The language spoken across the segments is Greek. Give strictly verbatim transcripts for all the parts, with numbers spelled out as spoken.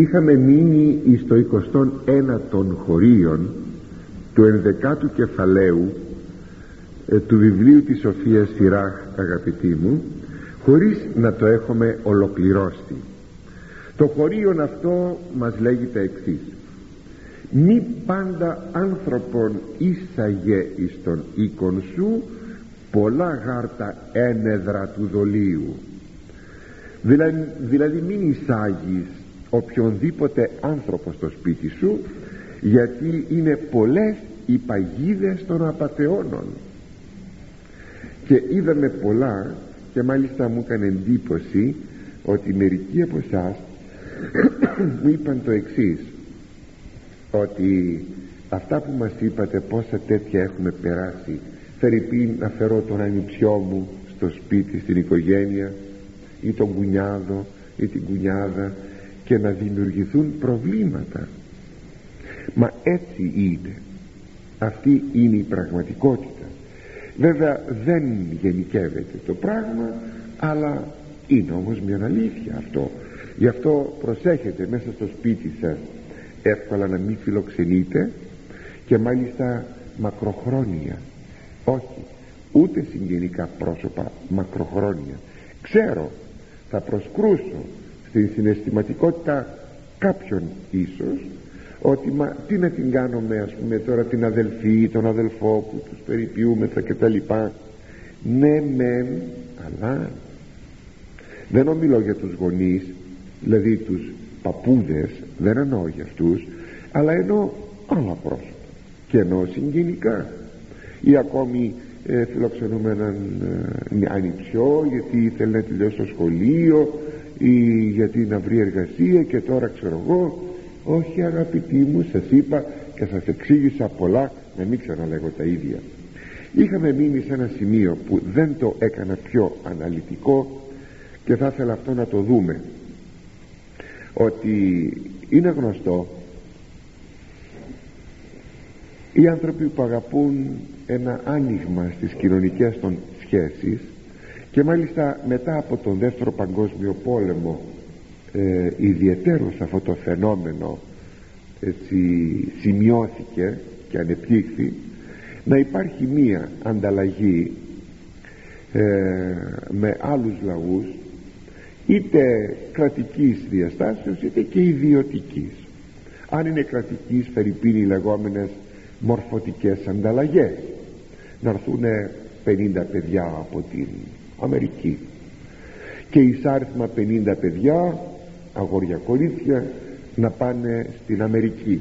είχαμε μείνει εις το εικοστό ένατο χωρίον του ενδεκάτου κεφαλαίου ε, του βιβλίου της Σοφίας Σειράχ, αγαπητοί μου, χωρίς να το έχουμε ολοκληρώσει. Το χωρίον αυτό μας λέγει τα εξής: μη πάντα άνθρωπον ίσαγε εις τον οίκον σου πολλά γάρτα ένεδρα του δολίου. Δηλαδή, δηλαδή μην εισάγεις οποιονδήποτε άνθρωπο στο σπίτι σου, γιατί είναι πολλές οι παγίδες των απατεώνων. Και είδαμε πολλά, και μάλιστα μου έκανε εντύπωση ότι μερικοί από εσάς μου είπαν το εξής, ότι αυτά που μας είπατε, πόσα τέτοια έχουμε περάσει, θερυπή να φέρω τον ανιψιό μου στο σπίτι, στην οικογένεια, ή τον κουνιάδο ή την κουνιάδα, και να δημιουργηθούν προβλήματα. Μα έτσι είναι. Αυτή είναι η πραγματικότητα. Βέβαια δεν γενικεύεται το πράγμα, αλλά είναι όμως μια αλήθεια αυτό. Γι' αυτό προσέχετε μέσα στο σπίτι σας εύκολα να μην φιλοξενείτε, και μάλιστα μακροχρόνια. Όχι, ούτε συγγενικά πρόσωπα, μακροχρόνια. Ξέρω, θα προσκρούσω στην συναισθηματικότητα κάποιον ίσως, ότι μα τι να την κάνουμε, ας πούμε, τώρα την αδελφή ή τον αδελφό που τους περιποιούμεθα και τα λοιπά. Ναι μεν, αλλά δεν ομιλώ για τους γονείς, δηλαδή τους παππούδες, δεν εννοώ για αυτούς, αλλά εννοώ άλλα πρόσωπα, και εννοώ συγγενικά, ή ακόμη ε, φιλοξενούμε έναν ε, ανιψιό γιατί ήθελε να τελειώσει το σχολείο ή γιατί να βρει εργασία και τώρα ξέρω εγώ. Όχι, αγαπητοί μου, σας είπα και σας εξήγησα πολλά, να μην ξαναλέγω τα ίδια. Είχαμε μείνει σε ένα σημείο που δεν το έκανα πιο αναλυτικό και θα ήθελα αυτό να το δούμε, ότι είναι γνωστό οι άνθρωποι που αγαπούν ένα άνοιγμα στις κοινωνικές των σχέσεις, και μάλιστα μετά από τον Δεύτερο Παγκόσμιο Πόλεμο ε, ιδιαιτέρως αυτό το φαινόμενο έτσι σημειώθηκε και ανεπτύχθη, να υπάρχει μία ανταλλαγή ε, με άλλους λαούς, είτε κρατικής διαστάσεως είτε και ιδιωτικής. Αν είναι κρατικής, φερειπίνει οι λεγόμενες μορφωτικές ανταλλαγές, να έρθουν πενήντα παιδιά από την Αμερική και εισάριθμα πενήντα παιδιά, αγόρια κορίτσια, να πάνε στην Αμερική.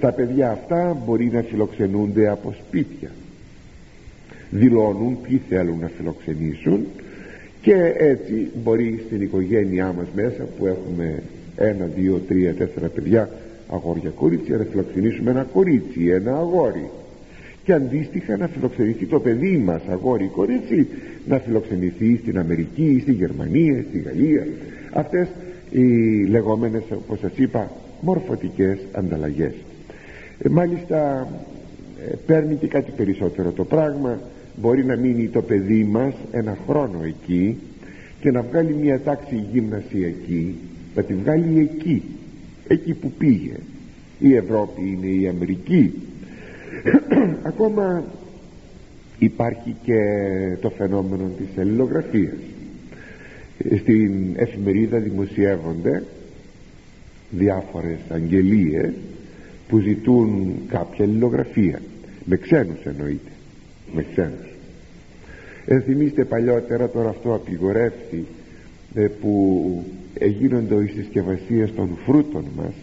Τα παιδιά αυτά μπορεί να φιλοξενούνται από σπίτια, δηλώνουν τι θέλουν να φιλοξενήσουν, και έτσι μπορεί στην οικογένειά μας μέσα που έχουμε ένα, δύο, τρία, τέσσερα παιδιά, αγόρια κορίτσια, να φιλοξενήσουμε ένα κορίτσι, ένα αγόρι, και αντίστοιχα να φιλοξενηθεί το παιδί μας, αγόρι κορίτσι, να φιλοξενηθεί στην Αμερική, στη Γερμανία, στη Γαλλία. Αυτές οι λεγόμενες, όπως σας είπα, μορφωτικές ανταλλαγές. ε, Μάλιστα ε, παίρνει και κάτι περισσότερο το πράγμα. Μπορεί να μείνει το παιδί μας ένα χρόνο εκεί και να βγάλει μια τάξη γυμνασιακή, να τη βγάλει εκεί, εκεί που πήγε. Η Ευρώπη είναι η Αμερική. Ακόμα υπάρχει και το φαινόμενο της σελιλογραφίας. Στην εφημερίδα δημοσιεύονται διάφορες αγγελίες που ζητούν κάποια αλληλογραφία με ξένους, εννοείται, με ξένους. Ενθυμίστε παλιότερα, τώρα αυτό απειγορεύσει, που γίνονται οι συσκευασίες των φρούτων μας,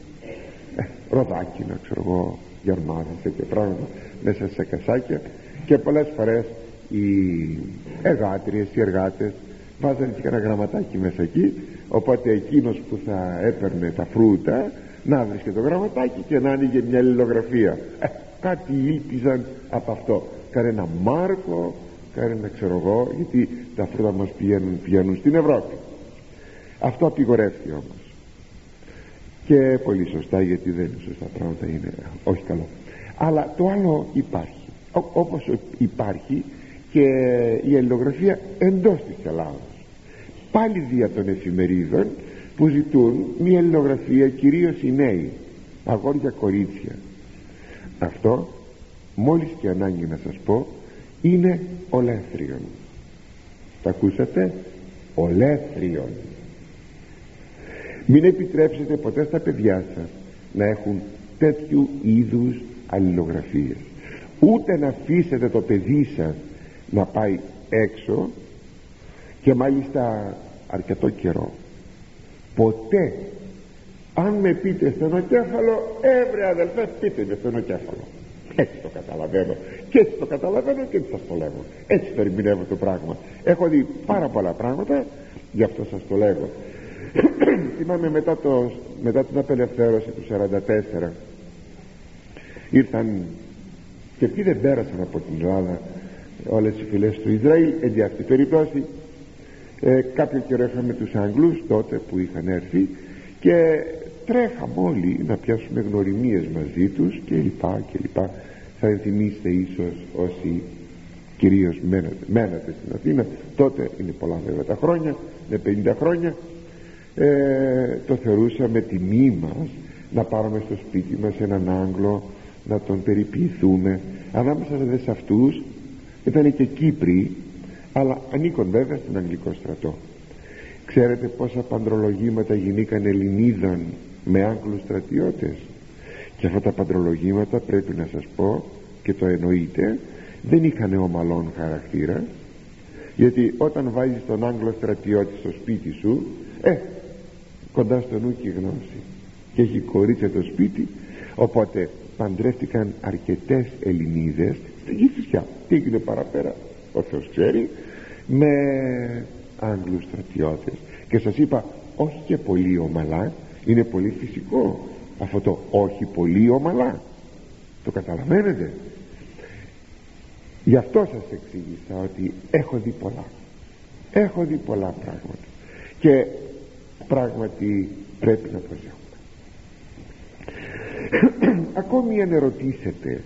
ροδάκινα, ξέρω εγώ, γερμάδες και πράγματα μέσα σε κασάκια, και πολλές φορές οι εργάτριες, οι εργάτες βάζανε και ένα γραμματάκι μέσα εκεί, οπότε εκείνος που θα έπαιρνε τα φρούτα να βρίσκε το γραμματάκι και να άνοιγε μια αλληλογραφία. ε, κάτι ήλπιζαν από αυτό, κανένα μάρκο, κανένα ξέρω εγώ, γιατί τα φρούτα μας πηγαίνουν, πηγαίνουν στην Ευρώπη. Αυτό απειγορεύτηκε όμως, και πολύ σωστά, γιατί δεν είναι σωστά πράγματα, είναι όχι καλό. Αλλά το άλλο υπάρχει, Ό, όπως υπάρχει και η αλληλογραφία εντός της Ελλάδος, πάλι δια των εφημερίδων, που ζητούν μία ελληνογραφία, κυρίως οι νέοι, αγόρια, κορίτσια. Αυτό, μόλις και ανάγκη να σας πω, είναι ολέθριον. Τα ακούσατε? Ολέθριον. Μην επιτρέψετε ποτέ στα παιδιά σας να έχουν τέτοιου είδους αλληλογραφίες. Ούτε να αφήσετε το παιδί σας να πάει έξω, και μάλιστα αρκετό καιρό. Ποτέ. Αν με πείτε στενοκέφαλο, έβρε αδελφέ, πείτε με στενοκέφαλο. Έτσι το καταλαβαίνω. Και έτσι το καταλαβαίνω και έτσι σας το λέγω. Έτσι το ερμηνεύω το πράγμα. Έχω δει πάρα πολλά πράγματα, γι' αυτό σας το λέγω. Θυμάμαι μετά, το, μετά την απελευθέρωση του σαράντα τέσσερα, ήρθαν και ποιοι δεν πέρασαν από την Ελλάδα, όλες οι φυλές του Ισραήλ, εντί αυτή περιπτώσει. Ε, κάποιο καιρό είχαμε τους Αγγλούς τότε που είχαν έρθει, και τρέχαμε όλοι να πιάσουμε γνωριμίες μαζί τους και λοιπά και λοιπά. Θα ενθυμίσετε ίσως όσοι κυρίως μένατε, μένατε στην Αθήνα τότε, είναι πολλά βέβαια τα χρόνια, είναι πενήντα χρόνια, ε, το θεωρούσαμε τιμή μας να πάρουμε στο σπίτι μας έναν Άγγλο να τον περιποιηθούμε. Ανάμεσα δε σε αυτούς ήταν και Κύπροι, αλλά ανήκουν βέβαια στον Αγγλικό στρατό. Ξέρετε πόσα παντρολογήματα γινήκαν Ελληνίδων με Άγγλους στρατιώτες? Και αυτά τα παντρολογήματα, πρέπει να σας πω, και το εννοείτε, δεν είχαν ομαλόν χαρακτήρα. Γιατί όταν βάζεις τον Άγγλο στρατιώτη στο σπίτι σου, ε, κοντά στο νου και η γνώση, και έχει κορίτσια το σπίτι. Οπότε παντρεύτηκαν αρκετές Ελληνίδες στην Κηφισιά. Τι έγινε παραπέρα, ο Θεός ξέρει, με Άγγλους στρατιώτες. Και σας είπα, όχι και πολύ ομαλά. Είναι πολύ φυσικό αυτό το όχι πολύ ομαλά. Το καταλαβαίνετε? Γι' αυτό σας εξήγησα ότι έχω δει πολλά. Έχω δει πολλά πράγματα. Και πράγματι πρέπει να προσέχουμε. Ακόμη αν ερωτήσετε,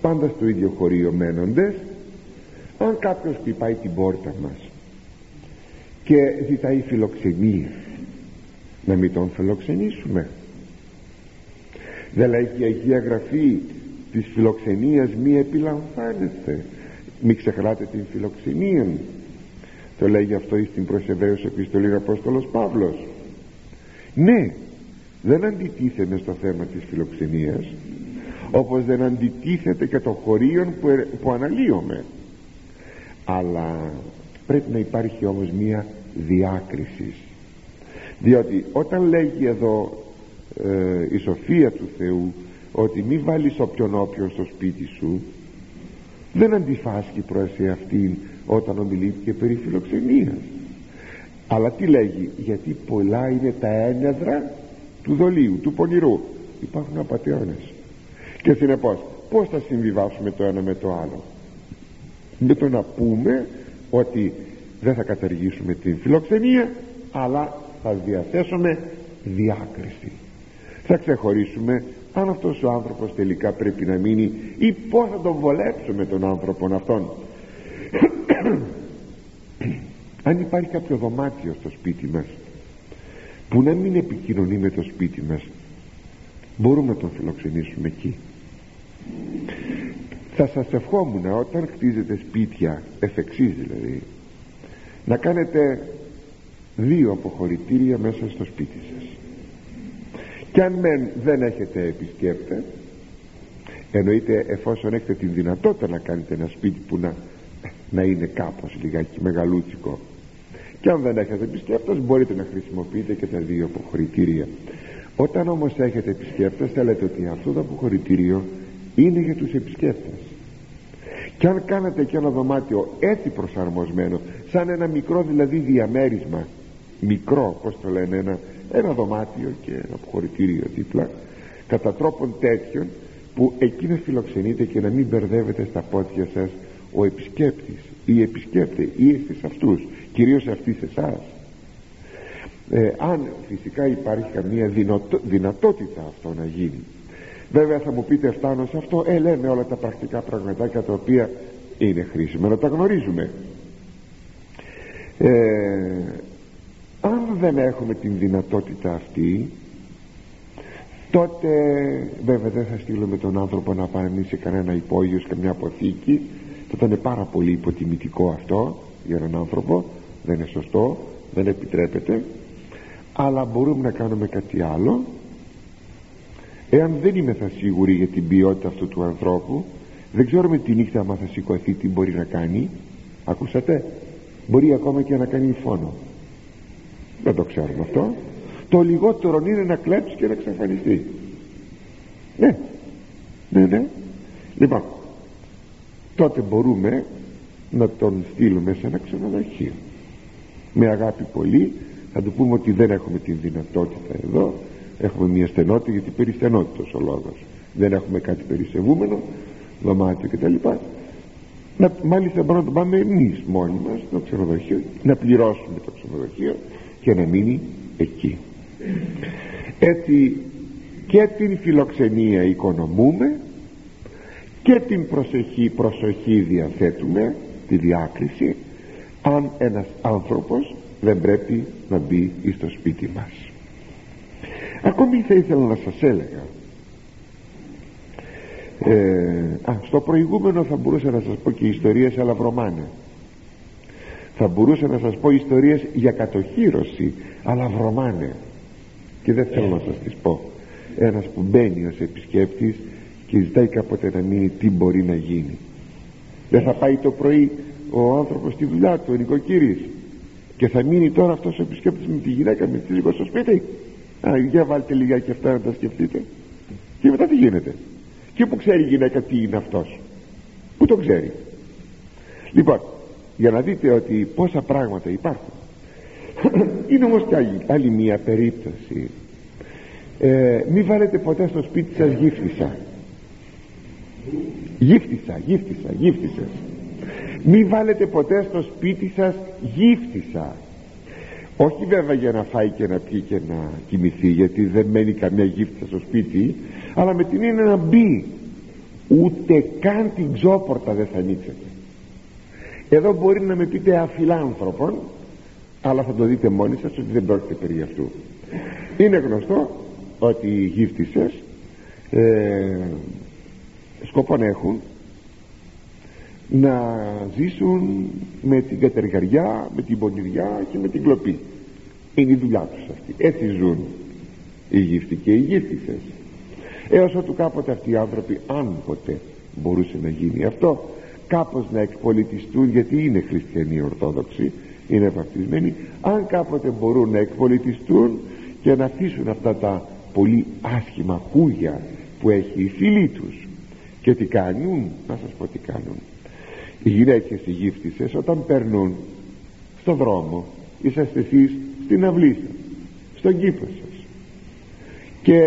πάντα στο ίδιο χωρίο μένοντες, αν κάποιος χτυπάει την πόρτα μας και ζητάει φιλοξενία, να μην τον φιλοξενήσουμε? Δεν λέει και η Αγία Γραφή, της φιλοξενίας μη επιλαμβάνεστε? Μην ξεχνάτε την φιλοξενία. Το λέγει αυτό εις την προς Εβραίους επιστολή ο Απόστολος Παύλος. Ναι, δεν αντιτίθεται στο θέμα της φιλοξενίας, όπως δεν αντιτίθεται και το χωρίον που, ε, που αναλύομαι. Αλλά πρέπει να υπάρχει όμως μία διάκριση, διότι όταν λέγει εδώ ε, η σοφία του Θεού ότι μη βάλεις όποιον όποιον στο σπίτι σου, δεν αντιφάσκει προς αυτήν όταν ομιλήθηκε περί φιλοξενίας. Αλλά τι λέγει? Γιατί πολλά είναι τα ένεδρα του δολίου, του πονηρού, υπάρχουν απατεώνες, και συνεπώς πως θα συμβιβάσουμε το ένα με το άλλο? Με το να πούμε ότι δεν θα καταργήσουμε την φιλοξενία, αλλά θα διαθέσουμε διάκριση. Θα ξεχωρίσουμε αν αυτός ο άνθρωπος τελικά πρέπει να μείνει ή πώς θα τον βολέψουμε τον άνθρωπον αυτόν. Αν υπάρχει κάποιο δωμάτιο στο σπίτι μας που να μην επικοινωνεί με το σπίτι μας, μπορούμε να τον φιλοξενήσουμε εκεί. Θα σας ευχόμουν όταν χτίζετε σπίτια, εφ' εξής δηλαδή, να κάνετε δύο αποχωρητήρια μέσα στο σπίτι σας. Και αν μεν δεν έχετε επισκέπτες, εννοείται εφόσον έχετε την δυνατότητα να κάνετε ένα σπίτι που να, να είναι κάπως λιγάκι μεγαλούτσικο, και αν δεν έχετε επισκέπτες μπορείτε να χρησιμοποιείτε και τα δύο αποχωρητήρια. Όταν όμως έχετε επισκέπτες, θα λέτε ότι αυτό το αποχωρητήριο είναι για τους επισκέπτες. Και αν κάνετε και ένα δωμάτιο έτσι προσαρμοσμένο, σαν ένα μικρό δηλαδή διαμέρισμα, μικρό, πώς το λένε, ένα, ένα δωμάτιο και ένα αποχωρητήριο δίπλα, κατά τρόπον τέτοιον που εκεί να φιλοξενείτε και να μην μπερδεύετε στα πόδια σας ο επισκέπτης ή η επισκέπτε ή εσείς αυτούς, κυρίως αυτοί σε εσάς. Ε, αν φυσικά υπάρχει καμία δυνατό, δυνατότητα αυτό να γίνει. Βέβαια θα μου πείτε, φτάνω σε αυτό, ε, λέμε όλα τα πρακτικά πραγματάκια τα οποία είναι χρήσιμα να τα γνωρίζουμε. Ε, αν δεν έχουμε την δυνατότητα αυτή, τότε βέβαια δεν θα στείλουμε τον άνθρωπο να παραμείνει σε κανένα υπόγειο, σε καμιά αποθήκη. Θα ήταν πάρα πολύ υποτιμητικό αυτό για έναν άνθρωπο, δεν είναι σωστό, δεν επιτρέπεται. Αλλά μπορούμε να κάνουμε κάτι άλλο. Εάν δεν είμαι θα σίγουροι για την ποιότητα αυτού του ανθρώπου, δεν ξέρουμε τη νύχτα άμα θα σηκωθεί τι μπορεί να κάνει. Ακούσατε, μπορεί ακόμα και να κάνει φόνο, δεν το ξέρουμε αυτό. Το λιγότερο είναι να κλέψει και να εξαφανιστεί. Ναι, ναι, ναι. Λοιπόν, τότε μπορούμε να τον στείλουμε σε ένα ξενοδοχείο. Με αγάπη πολύ θα του πούμε ότι δεν έχουμε την δυνατότητα εδώ. Έχουμε μια στενότητα, γιατί περιστενότητος ο λόγος. Δεν έχουμε κάτι περισεβούμενο, δωμάτιο κτλ. Να, μάλιστα μπορούμε να το πάμε εμείς μόνοι μας στο ξενοδοχείο, να πληρώσουμε το ξενοδοχείο και να μείνει εκεί. Έτσι και την φιλοξενία οικονομούμε και την προσοχή, προσοχή διαθέτουμε, τη διάκριση, αν ένας άνθρωπος δεν πρέπει να μπει στο σπίτι μας. Ακόμη θα ήθελα να σας έλεγα ε, α, στο προηγούμενο θα μπορούσα να σας πω και ιστορίες, αλλά βρωμάνε. Θα μπορούσα να σας πω ιστορίες για κατοχύρωση, αλλά βρωμάνε και δεν θέλω να σας τις πω. Ένας που μπαίνει ως επισκέπτης και ζητάει κάποτε να μείνει, τι μπορεί να γίνει? Δεν θα πάει το πρωί ο άνθρωπος στη δουλειά του, ο νοικοκύρης, και θα μείνει τώρα αυτός ο επισκέπτης με τη γυναίκα, με τη λίγο στο σπίτι? Α, για βάλτε λιγάκι αυτά να τα σκεφτείτε. Και μετά τι γίνεται? Και που ξέρει η γυναίκα τι είναι αυτός? Που το ξέρει? Λοιπόν, για να δείτε ότι πόσα πράγματα υπάρχουν. Είναι όμως και άλλη, άλλη μία περίπτωση. ε, Μη βάλετε ποτέ στο σπίτι σας γύφτισσα. Γύφτισσα, γύφτισσα, γύφτισσα. Μη βάλετε ποτέ στο σπίτι σας γύφτισσα. Όχι βέβαια για να φάει και να πιει και να κοιμηθεί, γιατί δεν μένει καμιά γύφτισσα στο σπίτι, αλλά με την είναι να μπει. Ούτε καν την ξόπορτα δεν θα ανοίξετε. Εδώ μπορεί να με πείτε αφιλάνθρωπον, αλλά θα το δείτε μόνοι σας ότι δεν πρόκειται περί αυτού. Είναι γνωστό ότι οι γύφτισσες ε, σκοπό έχουν να ζήσουν με την κατεργαριά, με την πονηριά και με την κλοπή. Είναι η δουλειά τους αυτή. Έτσι ζουν οι γύφτοι και οι γύφτισσες. Έως ότου κάποτε αυτοί οι άνθρωποι, αν ποτέ μπορούσε να γίνει αυτό, κάπως να εκπολιτιστούν, γιατί είναι χριστιανοί ορθόδοξοι, είναι βαπτισμένοι, αν κάποτε μπορούν να εκπολιτιστούν και να αφήσουν αυτά τα πολύ άσχημα κούγια που έχει η φίλη τους. Και τι κάνουν? Να σας πω τι κάνουν. Οι γυναίκες οι γύφτισσες, όταν περνούν στον δρόμο, είσαστε εσείς στην αυλή σας, στον κήπο σας, και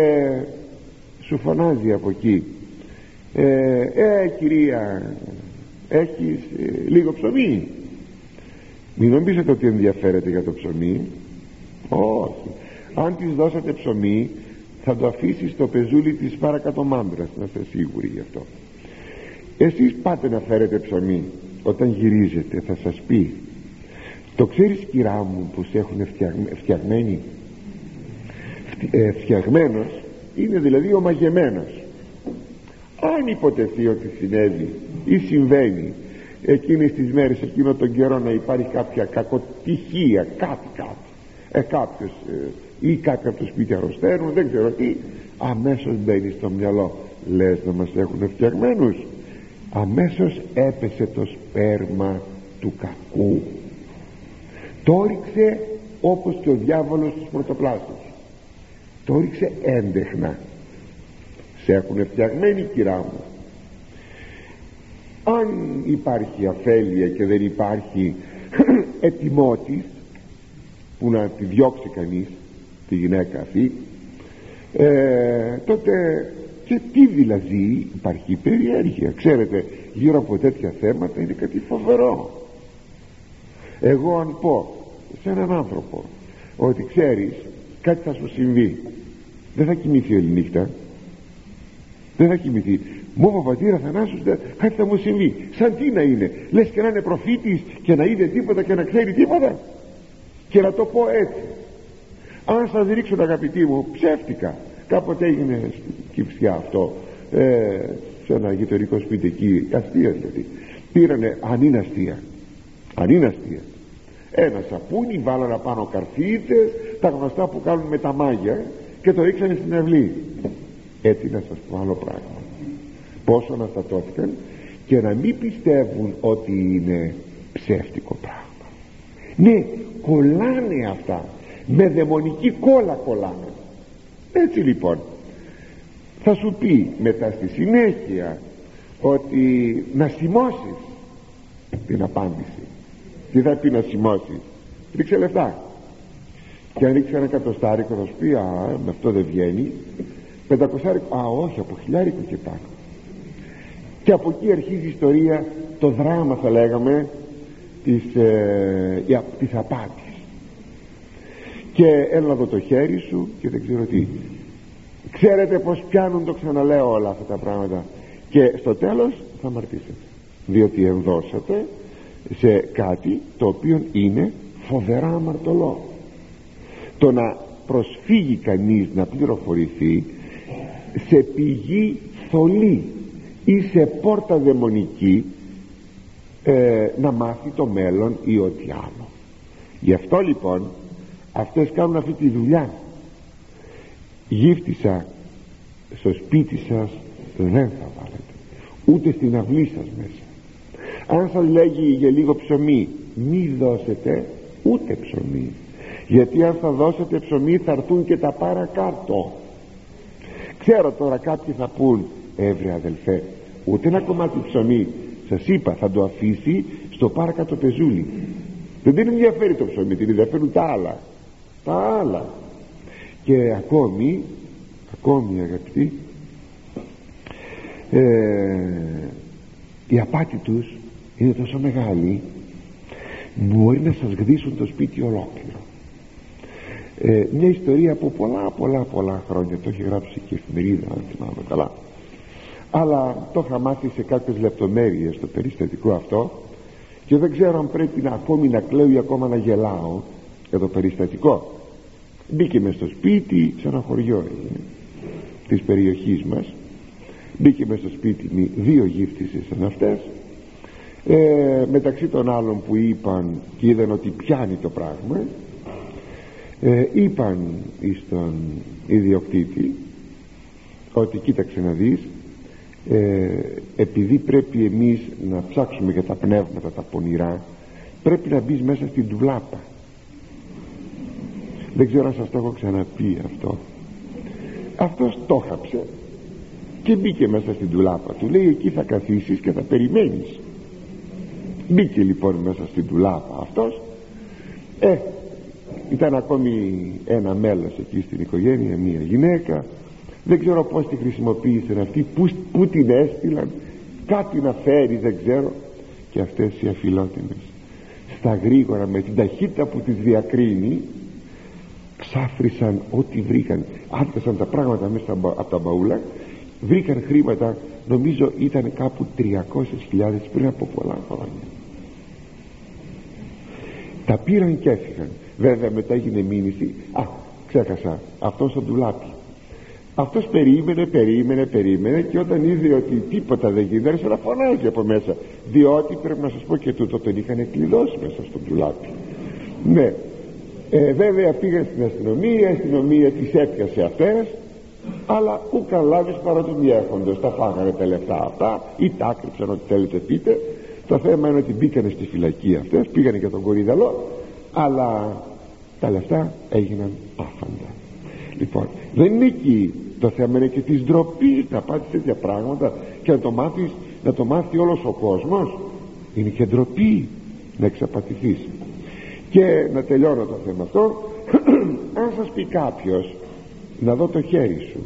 σου φωνάζει από εκεί, ε, ε κυρία, έχεις ε, λίγο ψωμί? Μην νομίζετε ότι ενδιαφέρεται για το ψωμί. Όχι. Αν της δώσατε ψωμί, θα το αφήσει στο πεζούλι της παρακατομάντρας, να είστε σίγουροι γι' αυτό. Εσείς πάτε να φέρετε ψωμί. Όταν γυρίζετε θα σας πει, το ξέρεις κυρά μου που σε έχουν φτιαγμένη? ε, Φτιαγμένος είναι δηλαδή ο μαγεμένος. Αν υποτεθεί ότι συνέβη ή συμβαίνει εκείνες τις μέρες, εκείνο τον καιρό, να υπάρχει κάποια κακοτυχία, κάτι κάτι ε, κάποιος ε, ή κάποιοι από το σπίτι αρρωσταίνουν, δεν ξέρω τι, αμέσως μπαίνει στο μυαλό, λες να μας έχουν φτιαγμένους. Αμέσως έπεσε το σπέρμα του κακού, το όριξε όπως και ο διάβολος στους πρωτοπλάστους, το όριξε έντεχνα. Σε έχουν φτιαγμένη, κυρά μου. Αν υπάρχει αφέλεια και δεν υπάρχει ετοιμότης που να τη διώξει κανείς τη γυναίκα αυτή, ε, τότε και τι δηλαδή, υπάρχει περιέργεια. Ξέρετε, γύρω από τέτοια θέματα είναι κάτι φοβερό. Εγώ αν πω σε έναν άνθρωπο ότι ξέρεις κάτι θα σου συμβεί, δεν θα κοιμηθεί όλη νύχτα, δεν θα κοιμηθεί. Μου είπα, πατήρα Θανάσου, κάτι θα μου συμβεί. Σαν τι να είναι? Λες και να είναι προφήτης και να είδε τίποτα και να ξέρει τίποτα? Και να το πω έτσι. Αν σας ρίξουν, αγαπητοί μου, ψεύτικα, κάποτε έγινε στην Κυψιά αυτό, ε, σε ένα γειτονικό σπίτι εκεί, αστεία δηλαδή, πήρανε, αν είναι αστεία, αν είναι αστεία, ένα σαπούνι, βάλανε πάνω καρφίτες, τα γνωστά που κάνουν με τα μάγια, και το ρίξανε στην αυλή. Έτσι, να σας πω άλλο πράγμα, πόσο αναστατώθηκαν, και να μην πιστεύουν ότι είναι ψεύτικο πράγμα. Ναι, κολλάνε αυτά, με δαιμονική κόλλα κολλάνε. Έτσι λοιπόν, θα σου πει μετά στη συνέχεια ότι να σημώσεις την απάντηση. Τι θα πει να σημώσεις? Ρίξε λεφτά. Και αν ρίξε ένα κατοστάρικο θα σου πει, α, με αυτό δεν βγαίνει. Πεντακοσάρικο, α, όχι, από χιλιάρικο και πάνω. Και από εκεί αρχίζει η ιστορία, το δράμα θα λέγαμε, της, ε, της απάτης. Και έλα εδώ το χέρι σου και δεν ξέρω τι. Ξέρετε πως πιάνουν, το ξαναλέω, όλα αυτά τα πράγματα. Και στο τέλος θα αμαρτήσετε, διότι ενδώσατε σε κάτι το οποίο είναι φοβερά αμαρτωλό. Το να προσφύγει κανείς να πληροφορηθεί σε πηγή θολή ή σε πόρτα δαιμονική, ε, να μάθει το μέλλον ή ό,τι άλλο. Γι' αυτό λοιπόν αυτές κάνουν αυτή τη δουλειά. Γύφτησα στο σπίτι σας δεν θα βάλετε, ούτε στην αυλή σας μέσα. Αν σας λέγει για λίγο ψωμί, μη δώσετε ούτε ψωμί, γιατί αν θα δώσετε ψωμί θα έρθουν και τα παρακάτω. Ξέρω τώρα κάποιοι θα πούν, εύρε αδελφέ, ούτε ένα κομμάτι ψωμί, σας είπα, θα το αφήσει στο παρακάτω πεζούλι. Δεν την ενδιαφέρει το ψωμί, την ενδιαφέρουν τα άλλα. Τα άλλα. Και ακόμη, ακόμη αγαπητοί, ε, η απάτη τους είναι τόσο μεγάλη, μπορεί να σας γδίσουν το σπίτι ολόκληρο. Ε, μια ιστορία από πολλά πολλά πολλά χρόνια, το έχει γράψει και η εφημερίδα, αν θυμάμαι καλά, αλλά το είχα μάθει σε κάποιες λεπτομέρειες το περιστατικό αυτό, και δεν ξέρω αν πρέπει να, ακόμη να κλαίω ή ακόμα να γελάω για το περιστατικό. Μπήκε μες στο σπίτι, σε ένα χωριό ε, της περιοχής μας, μπήκε μες στο σπίτι δύο γύφτισες σαν αυτές, ε, μεταξύ των άλλων που είπαν και είδαν ότι πιάνει το πράγμα, ε, είπαν στον ιδιοκτήτη ότι κοίταξε να δεις, ε, επειδή πρέπει εμείς να ψάξουμε για τα πνεύματα τα πονηρά, πρέπει να μπεις μέσα στην τουβλάπα. Δεν ξέρω αν σας το έχω ξαναπεί αυτό. Αυτός το χάψε και μπήκε μέσα στην τουλάπα. Του λέει, εκεί θα καθίσεις και θα περιμένεις. Μπήκε λοιπόν μέσα στην τουλάπα αυτός. Ε, ήταν ακόμη ένα μέλος εκεί στην οικογένεια, μία γυναίκα. Δεν ξέρω πώς τη χρησιμοποίησαν αυτοί, που, που την έστειλαν, κάτι να φέρει, δεν ξέρω. Και αυτές οι αφιλότιμες, στα γρήγορα, με την ταχύτητα που τις διακρίνει, ψάφρισαν ό,τι βρήκαν, άντασαν τα πράγματα μέσα από τα μπαούλα, βρήκαν χρήματα, νομίζω ήταν κάπου τριακόσιες χιλιάδες πριν από πολλά χρόνια. Τα πήραν και έφυγαν. Βέβαια μετά έγινε μήνυση, α, ξέχασα, αυτό στο ντουλάπι. Αυτός περίμενε, περίμενε, περίμενε, και όταν είδε ότι τίποτα δεν γίνεται, άρχισε να φωνάζει από μέσα, διότι πρέπει να σας πω και τούτο, τον είχαν κλειδώσει μέσα στο ντουλάπι. Ναι. Ε, βέβαια πήγαν στην αστυνομία, η αστυνομία τις έπιασε αυτές, αλλά ου καλάβεις παρά τους διέχοντες, τα φάγανε τα λεφτά αυτά ή τα άκρυψαν, ό,τι θέλετε πείτε. Το θέμα είναι ότι μπήκανε στη φυλακή αυτές, πήγανε για τον Κορυδαλλό, αλλά τα λεφτά έγιναν άφαντα. Λοιπόν, δεν είναι εκεί το θέμα, είναι και της ντροπής να πάθεις τέτοια πράγματα και να το, μάθεις, να το μάθει όλος ο κόσμος. Είναι και ντροπή να εξαπατηθείς. Και να τελειώνω το θέμα αυτό. Αν σας πει κάποιος, να δω το χέρι σου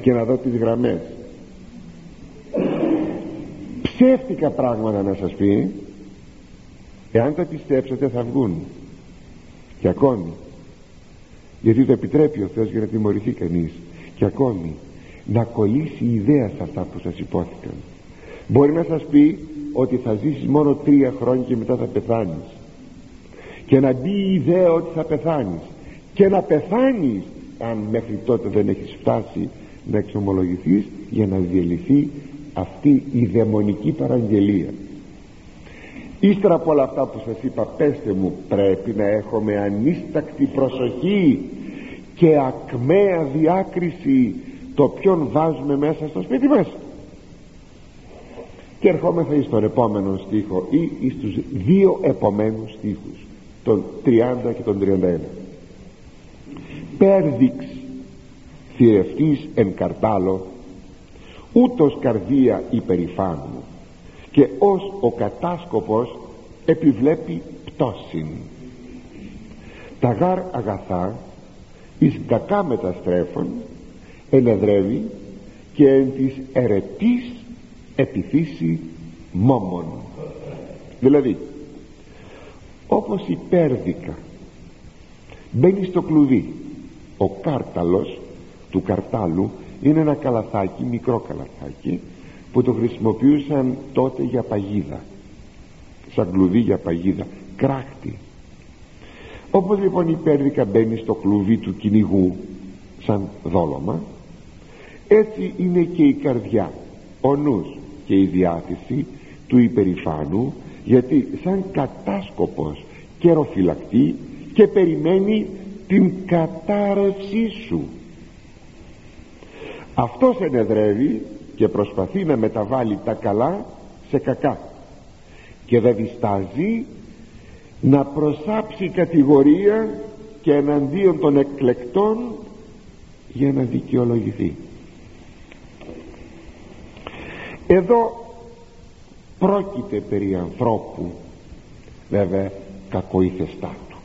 και να δω τις γραμμές, ψεύτικα πράγματα να σας πει, εάν τα πιστέψετε θα βγουν. Και ακόμη, γιατί το επιτρέπει ο Θεός για να τιμωρηθεί κανείς, και ακόμη να κολλήσει η ιδέα σε αυτά που σας υπόθηκαν. Μπορεί να σας πει ότι θα ζήσεις μόνο τρία χρόνια και μετά θα πεθάνεις, και να μπει η ιδέα ότι θα πεθάνεις, και να πεθάνεις, αν μέχρι τότε δεν έχεις φτάσει να εξομολογηθείς, για να διελυθεί αυτή η δαιμονική παραγγελία. Ύστερα από όλα αυτά που σας είπα, πέστε μου, πρέπει να έχουμε ανίστακτη προσοχή και ακμαία διάκριση το ποιον βάζουμε μέσα στο σπίτι μας. Και ερχόμεθα εις τον επόμενο στίχο, ή εις τους δύο επομένους στίχους, τον τριάντα και τον τριάντα ένα. Πέρδειξ θηρευτής εν καρτάλο, ούτως καρδία υπερηφάνου, και ως ο κατάσκοπος επιβλέπει πτώσιν. Τα γάρ αγαθά εις κακά μεταστρέφων ενεδρεύει, και εν της ερετής επιθύσει μόμον. Δηλαδή, όπως η πέρδικα μπαίνει στο κλουβί, ο κάρταλος του καρτάλου είναι ένα καλαθάκι, μικρό καλαθάκι, που το χρησιμοποιούσαν τότε για παγίδα, σαν κλουβί για παγίδα, κράχτη. Όπως λοιπόν η πέρδικα μπαίνει στο κλουβί του κυνηγού σαν δόλωμα, έτσι είναι και η καρδιά, ο νους και η διάθεση του υπερηφάνου, γιατί σαν κατάσκοπος καιροφυλακτεί και περιμένει την κατάρρευσή σου. Αυτός ενεδρεύει και προσπαθεί να μεταβάλει τα καλά σε κακά, και δεν διστάζει να προσάψει κατηγορία και εναντίον των εκλεκτών για να δικαιολογηθεί. Εδώ πρόκειται περί ανθρώπου, βέβαια κακοήθεστά του,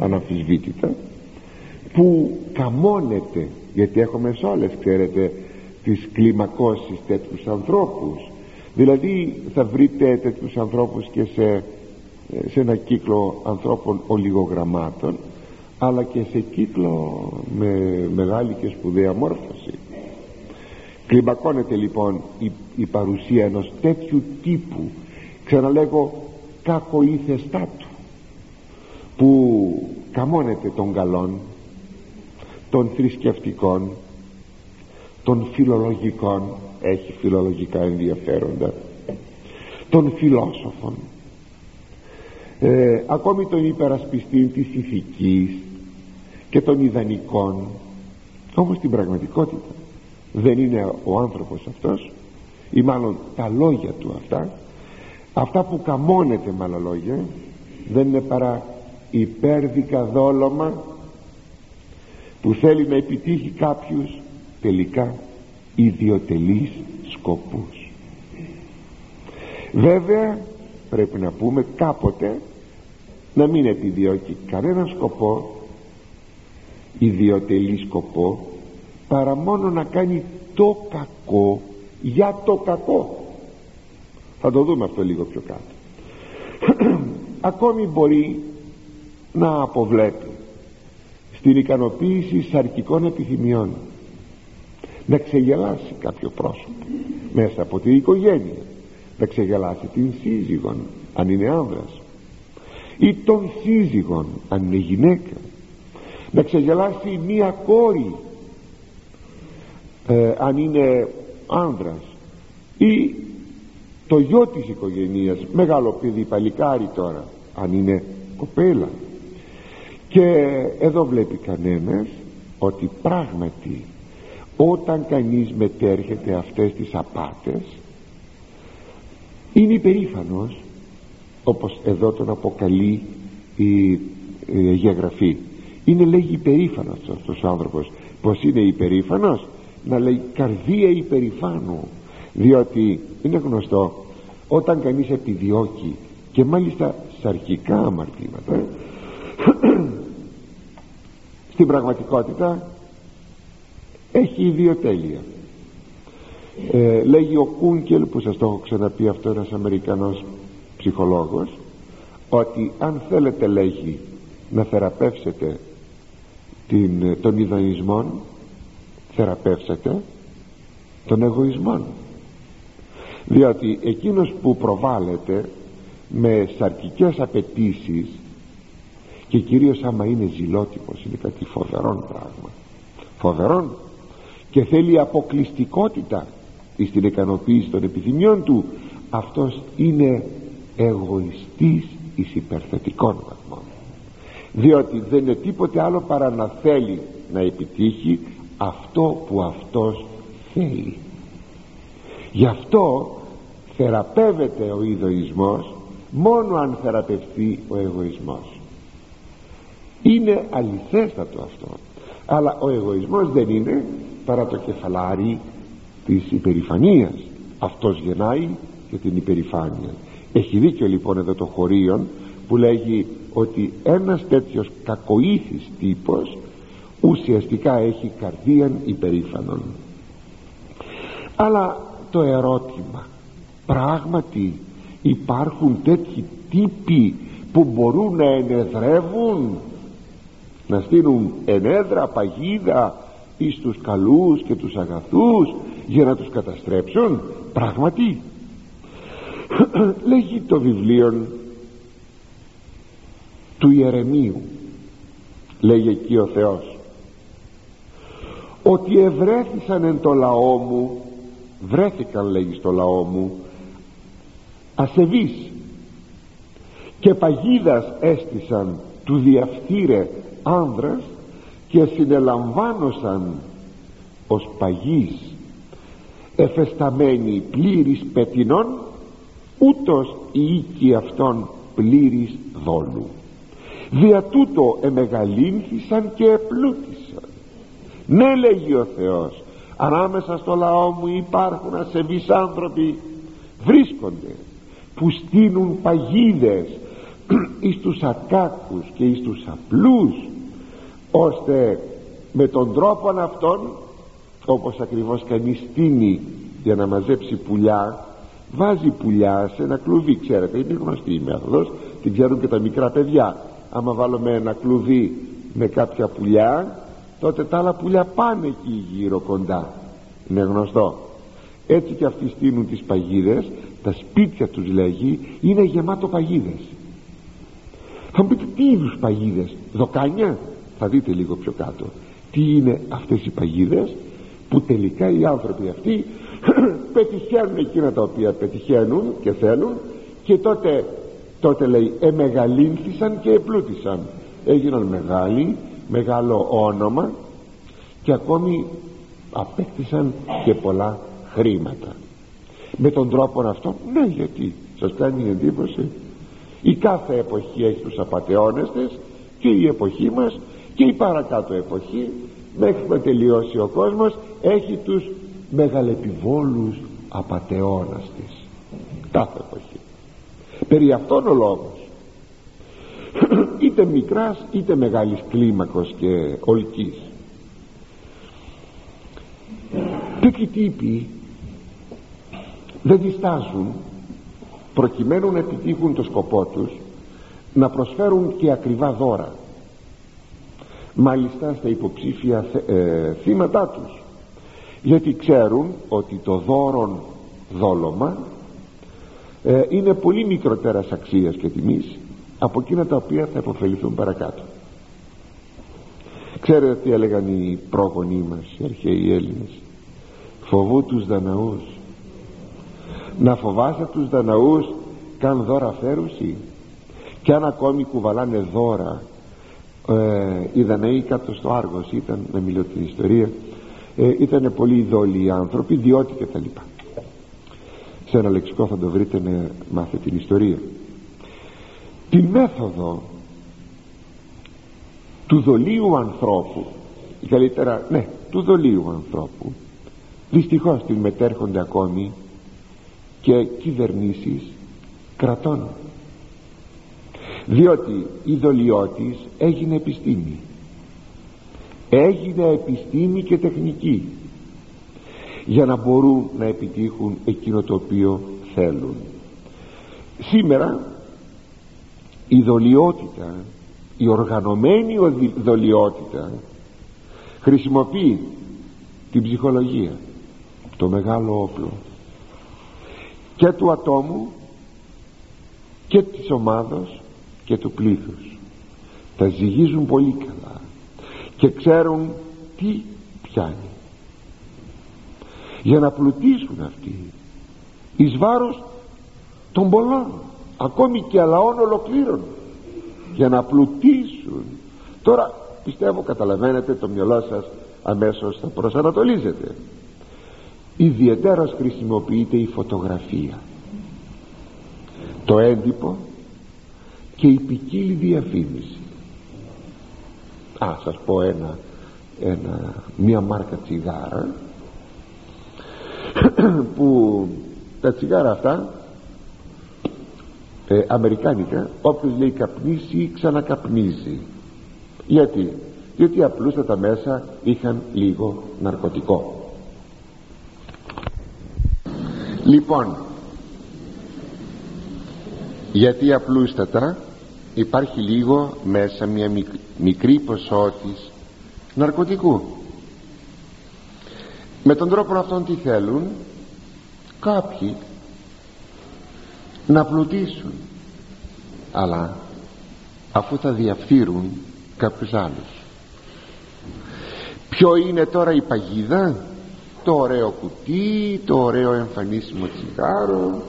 αναμφισβήτητα, που καμώνεται, γιατί έχουμε σε όλες, ξέρετε, τις κλιμακώσεις τέτοιους ανθρώπους. Δηλαδή θα βρείτε τέτοιους ανθρώπους και σε, σε ένα κύκλο ανθρώπων ολιγογραμμάτων, αλλά και σε κύκλο με μεγάλη και σπουδαία μόρφωση. Κλιμακώνεται λοιπόν η, η παρουσία ενός τέτοιου τύπου, ξαναλέγω κακοήθεστά του, που καμώνεται των καλών, των θρησκευτικών, των φιλολογικών, έχει φιλολογικά ενδιαφέροντα, των φιλόσοφων, ε, ακόμη των υπερασπιστήν της ηθικής και των ιδανικών. Όμως στην πραγματικότητα δεν είναι ο άνθρωπος αυτός, ή μάλλον τα λόγια του αυτά, αυτά που καμώνεται με άλλα λόγια, δεν είναι παρά υπέρδικα δόλωμα που θέλει να επιτύχει κάποιους τελικά ιδιοτελείς σκοπούς. Βέβαια πρέπει να πούμε κάποτε να μην επιδιώκει κανένα σκοπό, ιδιοτελή σκοπό, παρά μόνο να κάνει το κακό για το κακό. Θα το δούμε αυτό λίγο πιο κάτω. Ακόμη μπορεί να αποβλέπει στην ικανοποίηση σαρκικών επιθυμιών, να ξεγελάσει κάποιο πρόσωπο μέσα από την οικογένεια, να ξεγελάσει την σύζυγον αν είναι άνδρας, ή τον σύζυγον αν είναι γυναίκα, να ξεγελάσει μία κόρη ε, αν είναι άνδρας, ή το γιο της οικογένειας, μεγάλο παιδί, παλικάρι τώρα αν είναι κοπέλα. Και εδώ βλέπει κανένας ότι πράγματι όταν κανείς μετέρχεται αυτές τις απάτες είναι υπερήφανος, όπως εδώ τον αποκαλεί η, η Αγία Γραφή. Είναι, λέγει, υπερήφανος αυτός ο άνθρωπος. Πως είναι υπερήφανος? Να λέει καρδία υπερηφάνου, διότι είναι γνωστό όταν κανείς επιδιώκει, και μάλιστα σαρκικά αμαρτήματα, στην πραγματικότητα έχει ιδιοτέλεια. ε, Λέγει ο Κούνκελ, που σας το έχω ξαναπεί αυτό, ένας Αμερικανός ψυχολόγος, ότι αν θέλετε, λέγει, να θεραπεύσετε την, τον ιδανισμό, θεραπεύσετε τον εγωισμό. Διότι εκείνος που προβάλλεται με σαρκικές απαιτήσεις και κυρίως άμα είναι ζηλότυπος, είναι κάτι φοβερόν πράγμα, φοβερόν, και θέλει αποκλειστικότητα στην ικανοποίηση των επιθυμιών του. Αυτός είναι εγωιστής εις υπερθετικών βαθμών, διότι δεν είναι τίποτε άλλο παρά να θέλει να επιτύχει αυτό που αυτός θέλει. Γι' αυτό θεραπεύεται ο ειδωισμός μόνο αν θεραπευτεί ο εγωισμός. Είναι αληθέστατο αυτό, αλλά ο εγωισμός δεν είναι παρά το κεφαλάρι της υπερηφανίας. Αυτός γεννάει και την υπερηφάνεια. Έχει δίκιο λοιπόν εδώ το Χωρίον που λέγει ότι ένας τέτοιος κακοήθης τύπος ουσιαστικά έχει καρδίαν υπερήφανον. Αλλά το ερώτημα, πράγματι υπάρχουν τέτοιοι τύποι που μπορούν να ενεδρεύουν, να στείλουν ενέδρα, παγίδα εις τους καλούς και τους αγαθούς για να τους καταστρέψουν? Πράγματι λέγει το βιβλίο του Ιερεμίου, λέγει εκεί ο Θεός ότι ευρέθησαν εν το λαό μου, βρέθηκαν λέγει στο λαό μου, ασεβείς και παγίδας έστησαν του διαφθήρε άνδρας και συνελαμβάνωσαν ως παγείς εφεσταμένοι πλήρης πετινών, ούτως η οίκη αυτών πλήρης δόλου. Δια τούτο εμεγαλύνθησαν και επλούτησαν. Ναι, λέγει ο Θεός, ανάμεσα στο λαό μου υπάρχουν ασεβείς άνθρωποι, βρίσκονται, που στείνουν παγίδες εις τους ακάκους και εις τους απλούς, ώστε με τον τρόπο αυτόν, όπως ακριβώς κανείς στείνει για να μαζέψει πουλιά, βάζει πουλιά σε ένα κλουβί. Ξέρετε, είναι γνωστή η μέθοδος, την ξέρουν και τα μικρά παιδιά. Άμα βάλουμε ένα κλουβί με κάποια πουλιά, τότε τα άλλα πουλιά πάνε εκεί γύρω κοντά, είναι γνωστό. Έτσι και αυτοί στείνουν τις παγίδες. Τα σπίτια τους λέγει είναι γεμάτο παγίδες. Θα μου πείτε τι είδους παγίδες? Δοκάνια? Θα δείτε λίγο πιο κάτω τι είναι αυτές οι παγίδες που τελικά οι άνθρωποι αυτοί πετυχαίνουν εκείνα τα οποία πετυχαίνουν και θέλουν, και τότε, τότε λέει εμεγαλύνθησαν και επλούτησαν, έγιναν μεγάλοι, μεγάλο όνομα και ακόμη απέκτησαν και πολλά χρήματα. Με τον τρόπο αυτό, ναι, γιατί σας κάνει εντύπωση? Η κάθε εποχή έχει τους απατεώνες της, και η εποχή μας και η παρακάτω εποχή μέχρι να τελειώσει ο κόσμος έχει τους μεγαλεπιβόλους απατεώνας της. Κάθε εποχή περί αυτών ο λόγος, είτε μικράς είτε μεγάλης κλίμακος και ολικής. Τέτοιοι τύποι δεν διστάζουν, προκειμένου να επιτύχουν το σκοπό τους, να προσφέρουν και ακριβά δώρα, μάλιστα στα υποψήφια ε, θύματά τους, γιατί ξέρουν ότι το δώρον δόλωμα ε, είναι πολύ μικρότερας αξίας και τιμής από εκείνα τα οποία θα υποφεληθούν παρακάτω. Ξέρετε τι έλεγαν οι πρόγονοί μας, οι αρχαίοι Έλληνες? Φοβού τους Δαναούς. Να φοβάσαι τους Δαναούς καν δώρα φέρουσι? Και αν ακόμη κουβαλάνε δώρα, ε, οι Δαναίοι κάτω στο Άργος ήταν, να μιλώ την ιστορία, ε, ήτανε πολύ ειδόλοι οι άνθρωποι, διότι και τα λοιπά. Σε ένα λεξικό θα το βρείτε να μάθετε την ιστορία. Τη μέθοδο του δολίου ανθρώπου, καλύτερα, ναι, του δολίου ανθρώπου, δυστυχώς την μετέρχονται ακόμη και κυβερνήσεις κρατών, διότι η δολιότης έγινε επιστήμη, έγινε επιστήμη και τεχνική, για να μπορούν να επιτύχουν εκείνο το οποίο θέλουν. Σήμερα η δολιότητα, η οργανωμένη δολιότητα, χρησιμοποιεί την ψυχολογία, το μεγάλο όπλο, και του ατόμου και της ομάδος και του πλήθους. τα ζυγίζουν πολύ καλά και ξέρουν τι πιάνει. Για να πλουτίσουν αυτοί εις βάρος των πολλών, ακόμη και λαών ολοκλήρων, για να πλουτίσουν. Τώρα πιστεύω καταλαβαίνετε, το μυαλό σας αμέσως θα προσανατολίζεται. Ιδιαιτέρως χρησιμοποιείται η φωτογραφία, το έντυπο και η ποικίλη διαφήμιση. Α, σας πω ένα, ένα μία μάρκα τσιγάρα που τα τσιγάρα αυτά ε, αμερικάνικα, όποιος λέει καπνίσει ξανακαπνίζει. Γιατί? Διότι απλούστατα μέσα είχαν λίγο ναρκωτικό. Λοιπόν, γιατί απλούστατα υπάρχει λίγο μέσα, μια μικρή ποσότης ναρκωτικού. Με τον τρόπο αυτόν τι θέλουν κάποιοι? Να πλουτίσουν. Αλλά αφού θα διαφθείρουν κάποιους άλλους. Ποιο είναι τώρα η παγίδα? Το ωραίο κουτί, το ωραίο εμφανίσιμο τσιγάρο,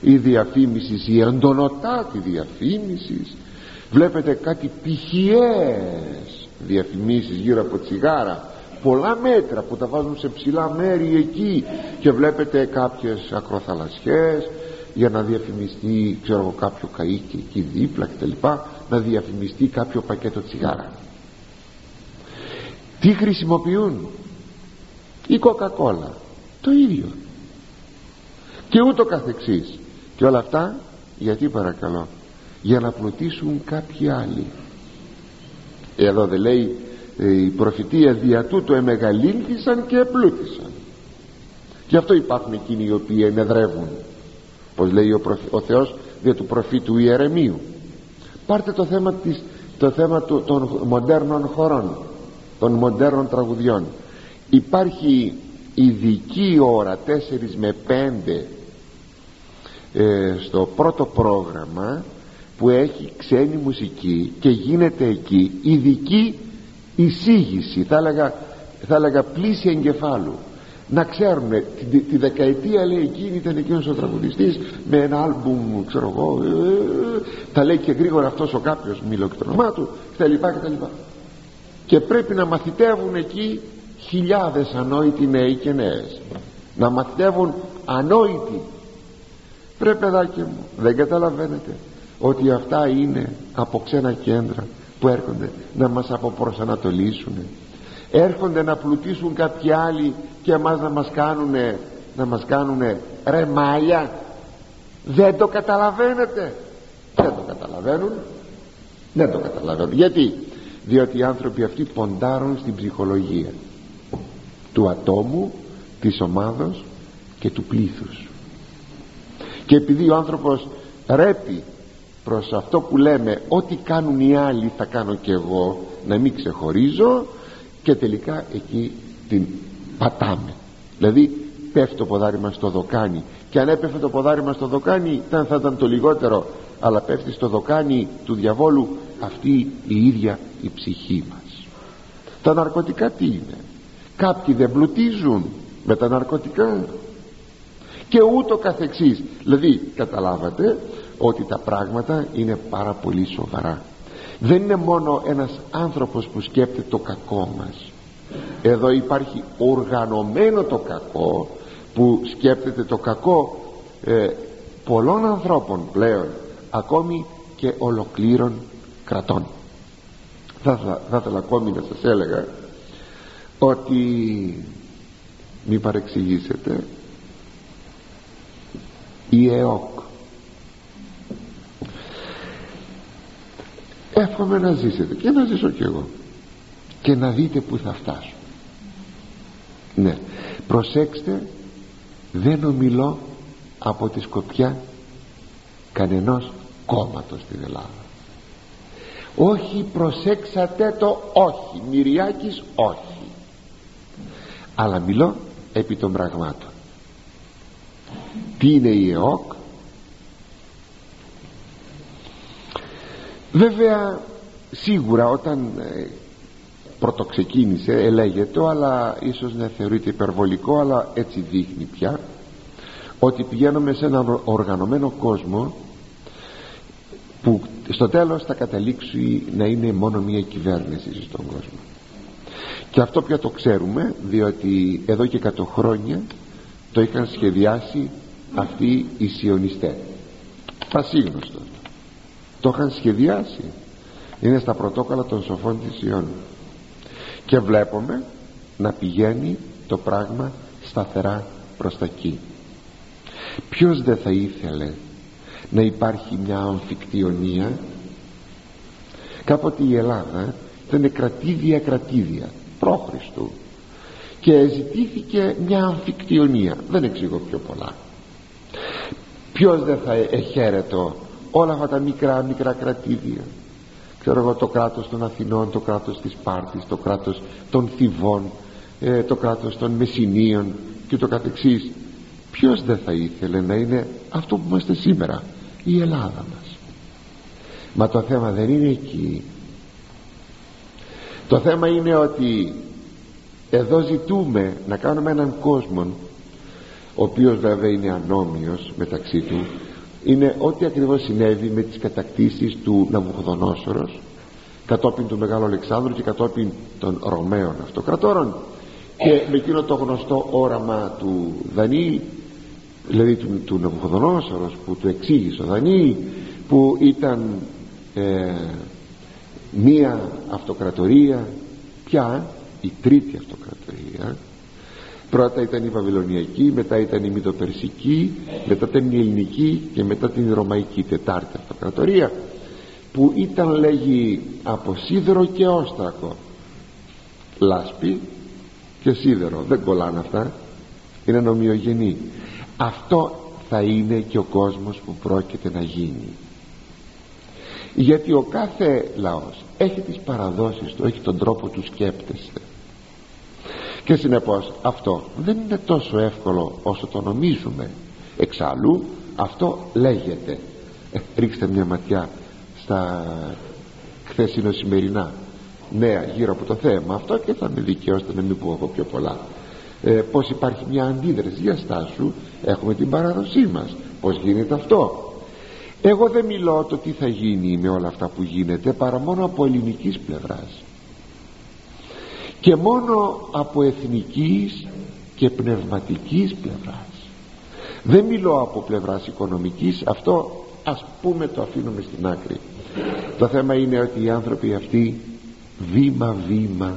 η διαφήμιση, η εντονοτά τη διαφήμιση. Βλέπετε κάτι πηχιές διαφημίσεις γύρω από τσιγάρα, πολλά μέτρα που τα βάζουν σε ψηλά μέρη εκεί, και βλέπετε κάποιες ακροθαλασσιές για να διαφημιστεί, ξέρω, κάποιο καΐκι εκεί δίπλα κτλ, να διαφημιστεί κάποιο πακέτο τσιγάρα. Τι χρησιμοποιούν? Η κοκακόλα, το ίδιο, και ούτω καθεξής. Και όλα αυτά γιατί παρακαλώ? Για να πλουτίσουν κάποιοι άλλοι. Εδώ δεν λέει η προφητεία, δια τούτο εμεγαλύνθησαν και επλούτησαν. Γι' αυτό υπάρχουν εκείνοι οι οποίοι ενεδρεύουν, πως λέει ο, προφη, ο Θεός δια του προφήτου Ιερεμίου. Πάρτε το θέμα, της, το θέμα του, των μοντέρνων χωρών, των μοντέρνων τραγουδιών. Υπάρχει ειδική ώρα τέσσερις με πέντε ε, στο πρώτο πρόγραμμα που έχει ξένη μουσική και γίνεται εκεί ειδική εισήγηση, θα έλεγα, θα έλεγα πλήση εγκεφάλου. Να ξέρουν τη, τη, τη δεκαετία, λέει, εκείνη ήταν εκείνος ο τραγουδιστής με ένα άλμπουμ, ξέρω εγώ, ε, τα λέει και γρήγορα αυτός ο κάποιος, μιλώ και το όνομά του κτλ, κτλ. Και πρέπει να μαθητεύουν εκεί χιλιάδες ανόητοι νέοι και νέες, να μαθητεύουν ανόητοι. Ρε παιδάκι μου, δεν καταλαβαίνετε ότι αυτά είναι από ξένα κέντρα που έρχονται να μας αποπροσανατολίσουν? Έρχονται να πλουτίσουν κάποιοι άλλοι και εμάς να μας κάνουνε, να μας κάνουνε ρε μάλια. Δεν το καταλαβαίνετε? Δεν το καταλαβαίνουν. Δεν το καταλαβαίνουν. Γιατί? Διότι οι άνθρωποι αυτοί ποντάρουν στην ψυχολογία του ατόμου, της ομάδος και του πλήθους. Και επειδή ο άνθρωπος ρέπει προς αυτό που λέμε, ό,τι κάνουν οι άλλοι θα κάνω και εγώ, να μην ξεχωρίζω, και τελικά εκεί την πατάμε. Δηλαδή πέφτει το ποδάρι μας στο δοκάνι, και αν έπεφε το ποδάρι μας στο δοκάνι ήταν, θα ήταν το λιγότερο, αλλά πέφτει στο δοκάνι του διαβόλου αυτή η ίδια η ψυχή μας. Τα ναρκωτικά τι είναι? Κάποιοι δεν πλουτίζουν με τα ναρκωτικά, και ούτω καθεξής. Δηλαδή καταλάβατε ότι τα πράγματα είναι πάρα πολύ σοβαρά. Δεν είναι μόνο ένας άνθρωπος που σκέφτεται το κακό μας. Εδώ υπάρχει οργανωμένο το κακό, που σκέφτεται το κακό ε, πολλών ανθρώπων πλέον, ακόμη και ολοκλήρων κρατών. Θα ήθελα ακόμη να σας έλεγα ότι μη παρεξηγήσετε, η ΕΟΚ, εύχομαι να ζήσετε και να ζήσω κι εγώ και να δείτε που θα φτάσω. Ναι, προσέξτε, δεν ομιλώ από τη σκοπιά κανενός κόμματος στην Ελλάδα. Όχι, προσέξατε το, όχι Μυριάκης, όχι. Αλλά μιλώ επί των πραγμάτων. Τι είναι η ΕΟΚ? Βέβαια σίγουρα όταν ε, πρωτοξεκίνησε ελέγεται, αλλά ίσως να θεωρείται υπερβολικό, αλλά έτσι δείχνει πια ότι πηγαίνουμε σε έναν οργανωμένο κόσμο που στο τέλος θα καταλήξει να είναι μόνο μία κυβέρνηση στον κόσμο. Και αυτό πια το ξέρουμε, διότι εδώ και εκατό χρόνια το είχαν σχεδιάσει αυτοί οι σιωνιστές. Πασίγνωστο. Το είχαν σχεδιάσει. Είναι στα πρωτόκολλα των σοφών της Ιών. Και βλέπουμε να πηγαίνει το πράγμα σταθερά προς τα εκεί. Ποιος δεν θα ήθελε να υπάρχει μια αμφικτιονία? Κάποτε η Ελλάδα ήταν κρατήδια κρατήδια προ Χριστού και ζητήθηκε μια αμφικτιονία. Δεν εξηγώ πιο πολλά. Ποιος δεν θα εχαίρετο όλα αυτά τα μικρά μικρά κρατήδια? Ξέρω εγώ, το κράτος των Αθηνών, το κράτος της Σπάρτης, το κράτος των Θηβών, ε, το κράτος των Μεσσηνίων και το καθεξής. Ποιος δεν θα ήθελε να είναι αυτό που είμαστε σήμερα, η Ελλάδα μας? Μα το θέμα δεν είναι εκεί. Το θέμα είναι ότι εδώ ζητούμε να κάνουμε έναν κόσμο, ο οποίος βέβαια είναι ανώμοιος μεταξύ του. Είναι ό,τι ακριβώς συνέβη με τις κατακτήσεις του Ναβουχοδονόσορος κατόπιν του Μεγάλου Αλεξάνδρου και κατόπιν των Ρωμαίων αυτοκρατόρων, και με εκείνο το γνωστό όραμα του Δανή, δηλαδή του, του Ναβουχοδονόσορος, που του εξήγησε ο Δανή, που ήταν ε, μία αυτοκρατορία, πια η τρίτη αυτοκρατορία. Πρώτα ήταν η Βαβυλωνιακή, μετά ήταν η Μητοπερσική, μετά ήταν η Ελληνική και μετά την Ρωμαϊκή, τετάρτη αυτοκρατορία, που ήταν, λέγει, από σίδερο και όστρακο. Λάσπη και σίδερο, δεν κολλάνε αυτά, είναι νομιογενή. Αυτό θα είναι και ο κόσμος που πρόκειται να γίνει, γιατί ο κάθε λαός έχει τις παραδόσεις του, έχει τον τρόπο του σκέπτεσαι. Και συνεπώς αυτό δεν είναι τόσο εύκολο όσο το νομίζουμε. Εξάλλου αυτό λέγεται. ε, Ρίξτε μια ματιά στα χθεσινοσημερινά νέα γύρω από το θέμα αυτό και θα με δικαιώσετε να μην πω εγώ πιο πολλά. ε, Πως υπάρχει μια αντίδραση, για στάσου, έχουμε την παραδοσή μας, πως γίνεται αυτό. Εγώ δεν μιλώ το τι θα γίνει με όλα αυτά που γίνεται, παρά μόνο από ελληνικής πλευράς και μόνο από εθνικής και πνευματικής πλευράς. Δεν μιλώ από πλευράς οικονομικής, αυτό ας πούμε το αφήνουμε στην άκρη. Το θέμα είναι ότι οι άνθρωποι αυτοί βήμα βήμα,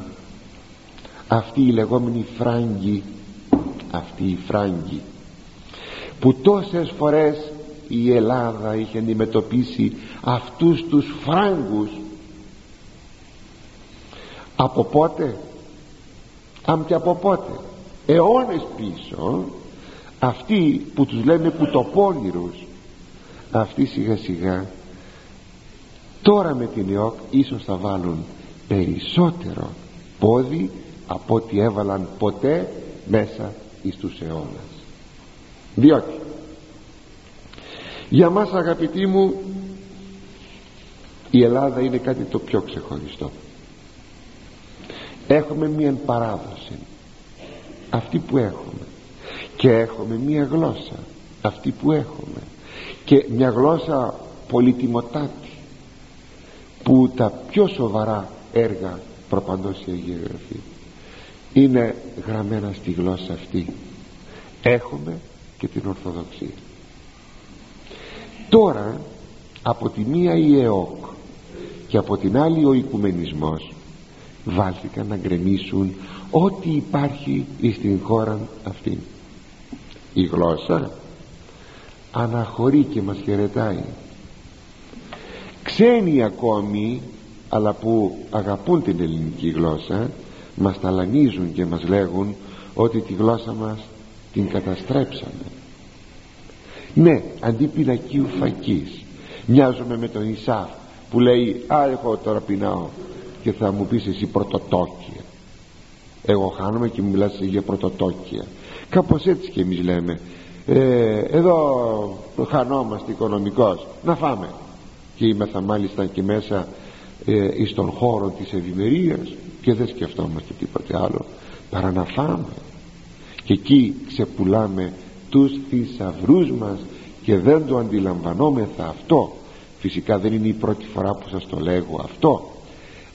αυτοί οι λεγόμενοι φράγκοι, αυτοί οι φράγκοι που τόσες φορές η Ελλάδα είχε αντιμετωπίσει, αυτούς τους φράγκους, από πότε? Αν και από πότε, αιώνες πίσω, αυτοί που τους λέμε κουτοπώνηρους, αυτοί σιγά σιγά τώρα με την ΕΟΚ ίσως θα βάλουν περισσότερο πόδι από ό,τι έβαλαν ποτέ μέσα εις τους αιώνας. Διότι για μας, αγαπητοί μου, η Ελλάδα είναι κάτι το πιο ξεχωριστό. Έχουμε μία παράδοση, αυτή που έχουμε, και έχουμε μία γλώσσα, αυτή που έχουμε, και μια γλώσσα πολυτιμοτάτη, που τα πιο σοβαρά έργα προπαντός η Αγία Γραφή είναι γραμμένα στη γλώσσα αυτή. Έχουμε και την Ορθοδοξία. Τώρα από τη μία η ΕΟΚ και από την άλλη ο οικουμενισμός βάλθηκαν να γκρεμίσουν ό,τι υπάρχει στην χώρα αυτή. Η γλώσσα αναχωρεί και μας χαιρετάει. Ξένοι ακόμη, αλλά που αγαπούν την ελληνική γλώσσα, μας ταλανίζουν και μας λέγουν ότι τη γλώσσα μας την καταστρέψαμε. Ναι, αντί πινακίου φακής, μοιάζομαι με τον Ισάφ που λέει, α, εγώ τώρα πεινάω, και θα μου πεις εσύ πρωτοτόκια. Εγώ χάνομαι και μου μιλάς για πρωτοτόκια. Κάπως έτσι και εμείς λέμε, ε, εδώ χανόμαστε οικονομικώς, να φάμε, και είμαι θα μάλιστα και μέσα ε, στον χώρο της ευημερίας και δεν σκεφτόμαστε τίποτε άλλο παρά να φάμε, και εκεί ξεπουλάμε τους θησαυρούς μας και δεν το αντιλαμβανόμεθα αυτό. Φυσικά δεν είναι η πρώτη φορά που σας το λέγω αυτό,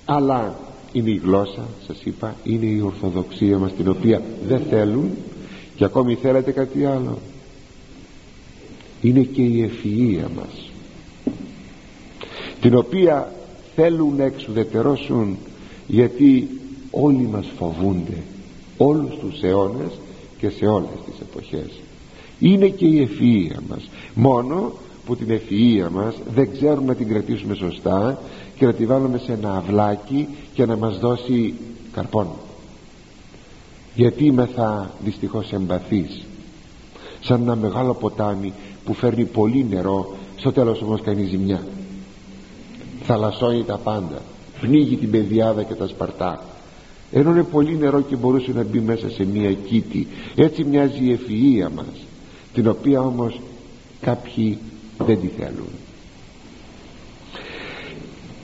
αλλά είναι η γλώσσα, σας είπα, είναι η ορθοδοξία μας, την οποία δεν θέλουν. Και ακόμη θέλετε κάτι άλλο, είναι και η ευφυΐα μας, την οποία θέλουν να εξουδετερώσουν, γιατί όλοι μας φοβούνται, όλους τους αιώνες και σε όλες τις εποχές. Είναι και η ευφυΐα μας, μόνο που την ευφυΐα μας δεν ξέρουμε να την κρατήσουμε σωστά και να τη βάλουμε σε ένα αυλάκι και να μας δώσει καρπόν, γιατί είμεθα δυστυχώς εμπαθείς, σαν ένα μεγάλο ποτάμι που φέρνει πολύ νερό, στο τέλος όμως κάνει ζημιά, θαλασσώνει τα πάντα, πνίγει την πεδιάδα και τα σπαρτά. Ενώ είναι πολύ νερό και μπορούσε να μπει μέσα σε μια κήτη. Έτσι μοιάζει η ευφυΐα μας, την οποία όμως κάποιοι δεν τη θέλουν.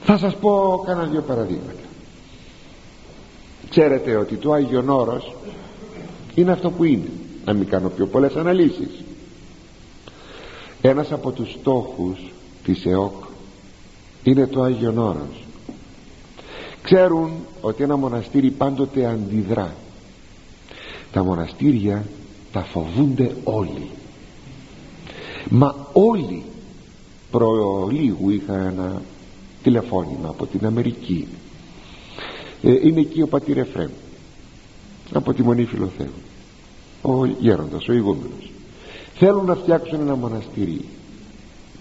Θα σας πω κάνα δύο παραδείγματα. Ξέρετε ότι το Άγιον Όρος είναι αυτό που είναι, να μην κάνω πιο πολλές αναλύσεις. Ένας από τους στόχους της ΕΟΚ είναι το Άγιον Όρος. Ξέρουν ότι ένα μοναστήρι πάντοτε αντιδρά. Τα μοναστήρια τα φοβούνται όλοι, μα όλοι. Προλίγου είχα ένα τηλεφώνημα από την Αμερική. ε, Είναι εκεί ο πατήρ Εφραίμ από τη Μονή Φιλοθέου, ο γέροντας, ο ηγούμενος. Θέλουν να φτιάξουν ένα μοναστήρι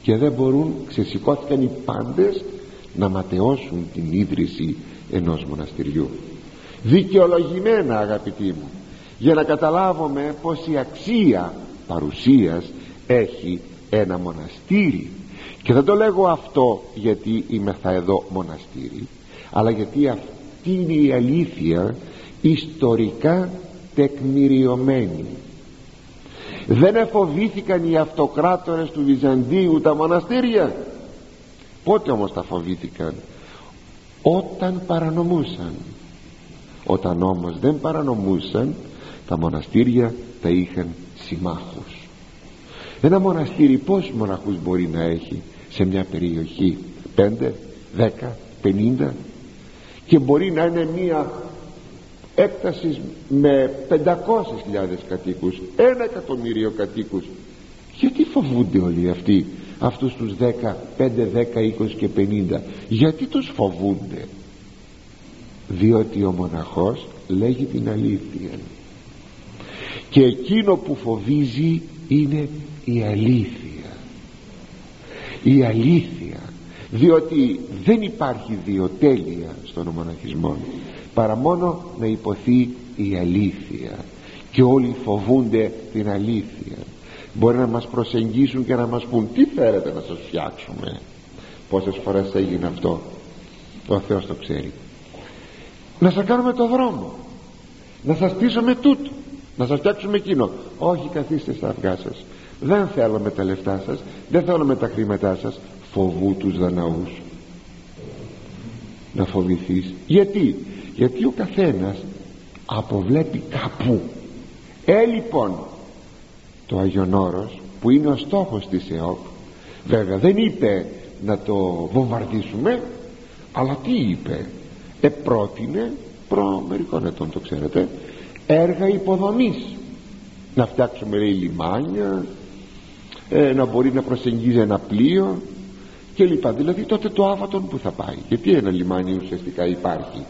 και δεν μπορούν. Ξεσηκώθηκαν οι πάντες να ματαιώσουν την ίδρυση ενός μοναστηριού. Δικαιολογημένα, αγαπητοί μου, για να καταλάβουμε πόση αξία παρουσίας έχει ένα μοναστήρι. Και δεν το λέγω αυτό γιατί είμαι θα εδώ μοναστήρι, αλλά γιατί αυτή είναι η αλήθεια, ιστορικά τεκμηριωμένη. Δεν εφοβήθηκαν οι αυτοκράτορες του Βυζαντίου τα μοναστήρια. Πότε όμως τα φοβήθηκαν? Όταν παρανομούσαν. Όταν όμως δεν παρανομούσαν, τα μοναστήρια τα είχαν συμμάχους. Ένα μοναστήρι πόσους μοναχούς μπορεί να έχει σε μια περιοχή? Πέντε, δέκα, πενήντα. Και μπορεί να είναι μια έκταση με πεντακόσιες χιλιάδες κατοίκους, ένα εκατομμύριο κατοίκους. Γιατί φοβούνται όλοι αυτοί, αυτούς τους δέκα, πέντε, δέκα, είκοσι και πενήντα? Γιατί τους φοβούνται? Διότι ο μοναχός λέγει την αλήθεια, και εκείνο που φοβίζει είναι η αλήθεια. Η αλήθεια, διότι δεν υπάρχει διοτέλεια στον μοναχισμό, παρά μόνο να υποθεί η αλήθεια, και όλοι φοβούνται την αλήθεια. Μπορεί να μας προσεγγίσουν και να μας πούν, τι θέλετε να σας φτιάξουμε? Πόσες φορές έγινε αυτό, ο Θεός το ξέρει. Να σας κάνουμε το δρόμο, να σας στήσουμε τούτο, να σας φτιάξουμε εκείνο. Όχι, καθίστε στα αυγά σας, δεν θέλουμε τα λεφτά σας, δεν θέλουμε τα χρήματά σας. Φοβού τους δαναούς. Να φοβηθείς. Γιατί? Γιατί ο καθένας αποβλέπει κάπου. Ε, λοιπόν, το Άγιον Όρος, που είναι ο στόχος της ΕΟΚ, βέβαια δεν είπε να το βομβαρδίσουμε, αλλά τι είπε? Επρότεινε, προ μερικών ετών, το ξέρετε, έργα υποδομής. Να φτιάξουμε, λέει, λιμάνια, ε, να μπορεί να προσεγγίζει ένα πλοίο και λοιπά. Δηλαδή τότε το άβατον που θα πάει? Γιατί ένα λιμάνι ουσιαστικά υπάρχει,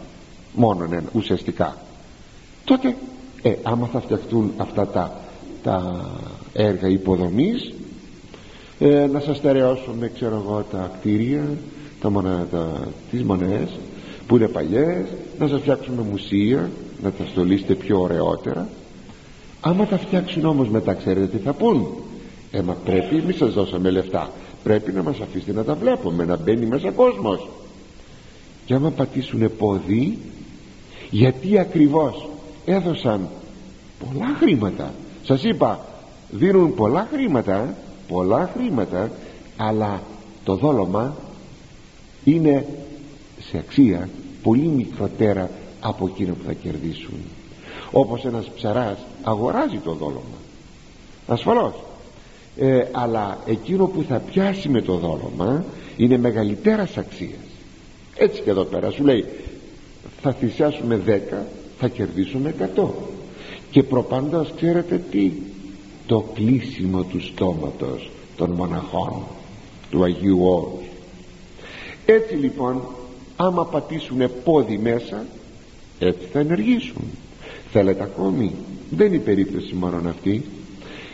μόνο ένα ουσιαστικά. Τότε ε, άμα θα φτιαχτούν αυτά τα τα έργα υποδομής, ε, να σας στερεώσουμε, ξέρω εγώ, τα κτίρια, τα μονα, τα, τις μονές που είναι παλιές, να σας φτιάξουμε μουσεία, να τα στολίσετε πιο ωραιότερα. Άμα τα φτιάξουν όμως μετά, ξέρετε τι θα πούν? Ε, μα πρέπει, μη σας δώσαμε λεφτά, πρέπει να μας αφήσετε να τα βλέπουμε, να μπαίνει μέσα κόσμος. Και άμα πατήσουνε πόδι, γιατί ακριβώς έδωσαν πολλά χρήματα. Σας είπα, δίνουν πολλά χρήματα, πολλά χρήματα, αλλά το δόλωμα είναι σε αξία πολύ μικροτέρα από εκείνο που θα κερδίσουν. Όπως ένας ψαράς αγοράζει το δόλωμα, ασφαλώς, ε, αλλά εκείνο που θα πιάσει με το δόλωμα είναι μεγαλύτερας αξίας. Έτσι και εδώ πέρα σου λέει θα θυσιάσουμε δέκα, θα κερδίσουμε εκατό. Και προπάντως ξέρετε τι? Το κλείσιμο του στόματος των μοναχών του Αγίου Όρους. Έτσι λοιπόν, άμα πατήσουνε πόδι μέσα, έτσι θα ενεργήσουν. Θέλετε ακόμη? Δεν είναι η περίπτωση μόνον αυτή.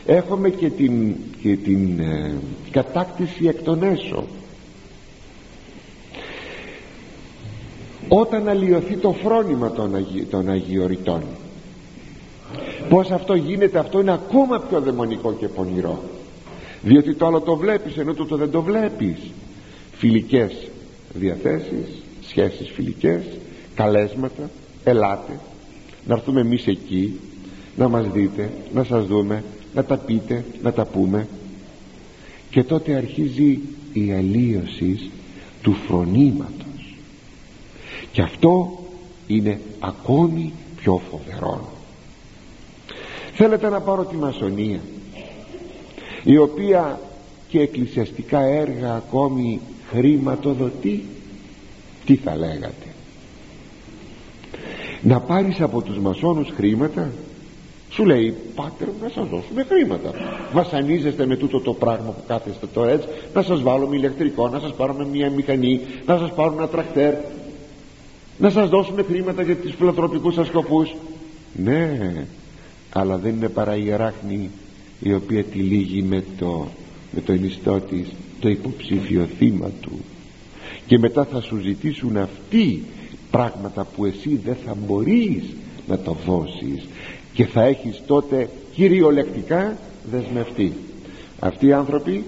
Έχουμε και την, και την ε, κατάκτηση εκ των έσω. Όταν αλλοιωθεί το φρόνημα των, αγι, των αγιοριτών, πως αυτό γίνεται, αυτό είναι ακόμα πιο δαιμονικό και πονηρό, διότι το άλλο το βλέπεις ενώ το δεν το βλέπεις. Φιλικές διαθέσεις, σχέσεις φιλικές, καλέσματα, ελάτε να έρθουμε εμείς εκεί, να μας δείτε, να σας δούμε, να τα πείτε, να τα πούμε. Και τότε αρχίζει η αλλοίωση του φρονήματος, και αυτό είναι ακόμη πιο φοβερό. Θέλετε να πάρω τη μασονία, η οποία και εκκλησιαστικά έργα ακόμη χρηματοδοτεί. Τι θα λέγατε? Να πάρεις από τους μασόνους χρήματα? Σου λέει, πάτερ, να σας δώσουμε χρήματα. Βασανίζεστε με τούτο το πράγμα που κάθεστε τώρα, έτσι? Να σας βάλουμε ηλεκτρικό, να σας πάρουμε μια μηχανή, να σας πάρουμε ένα τρακτέρ, να σας δώσουμε χρήματα για τις φιλανθρωπικούς σας σκοπούς. Ναι, αλλά δεν είναι παρά η αράχνη, η οποία τυλίγει με το, με το ενιστό της το υποψήφιο θύμα του, και μετά θα σου ζητήσουν αυτοί πράγματα που εσύ δεν θα μπορείς να το δώσεις, και θα έχεις τότε κυριολεκτικά δεσμευτεί. Αυτοί οι άνθρωποι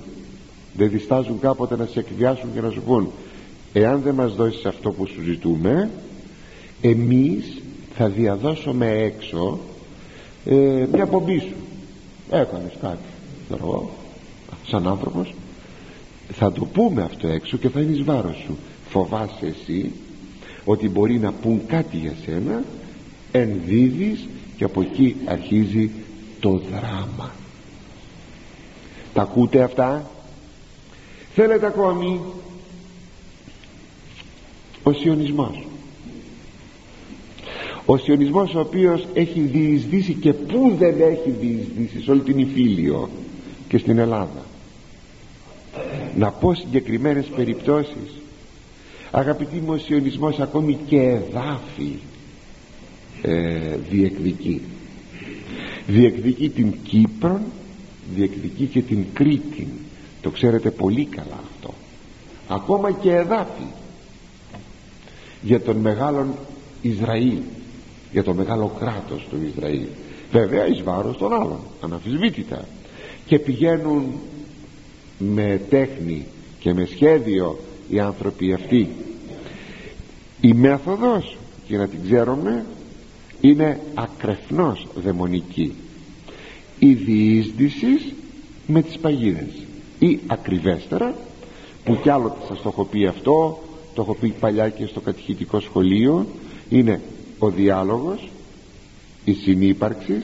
δεν διστάζουν κάποτε να σε εκβιάσουν και να σου πούν, εάν δεν μας δώσεις αυτό που σου ζητούμε, εμείς θα διαδώσουμε έξω ε, μια πομπή σου. Έκανες κάτι, ξέρω, σαν άνθρωπος, θα το πούμε αυτό έξω και θα είναι εις βάρος σου. Φοβάσαι εσύ ότι μπορεί να πούν κάτι για σένα, ενδίδεις, και από εκεί αρχίζει το δράμα. Τα ακούτε αυτά? Θέλετε ακόμη? Ο σιωνισμός. Ο σιωνισμός ο οποίος έχει διεισδύσει, και πού δεν έχει διεισδύσει? Σε όλη την Ιφίλιο και στην Ελλάδα. Να πω συγκεκριμένες περιπτώσεις. Αγαπητοί μου, ο σιωνισμός ακόμη και εδάφη ε, διεκδικεί. Διεκδικεί την Κύπρο, διεκδικεί και την Κρήτη. Το ξέρετε πολύ καλά αυτό. Ακόμα και εδάφη για τον μεγάλον Ισραήλ, για το μεγάλο κράτος του Ισραήλ. Βέβαια εις βάρος των άλλων, αναμφισβήτητα. Και πηγαίνουν με τέχνη και με σχέδιο οι άνθρωποι αυτοί. Η μέθοδος, και να την ξέρουμε, είναι ακρεφνώς δαιμονική. Η διείσδυση με τις παγίδες, ή ακριβέστερα, που κι άλλο σας το έχω πει αυτό, το έχω πει παλιά και στο κατηχητικό σχολείο, είναι ο διάλογος, η συνύπαρξη,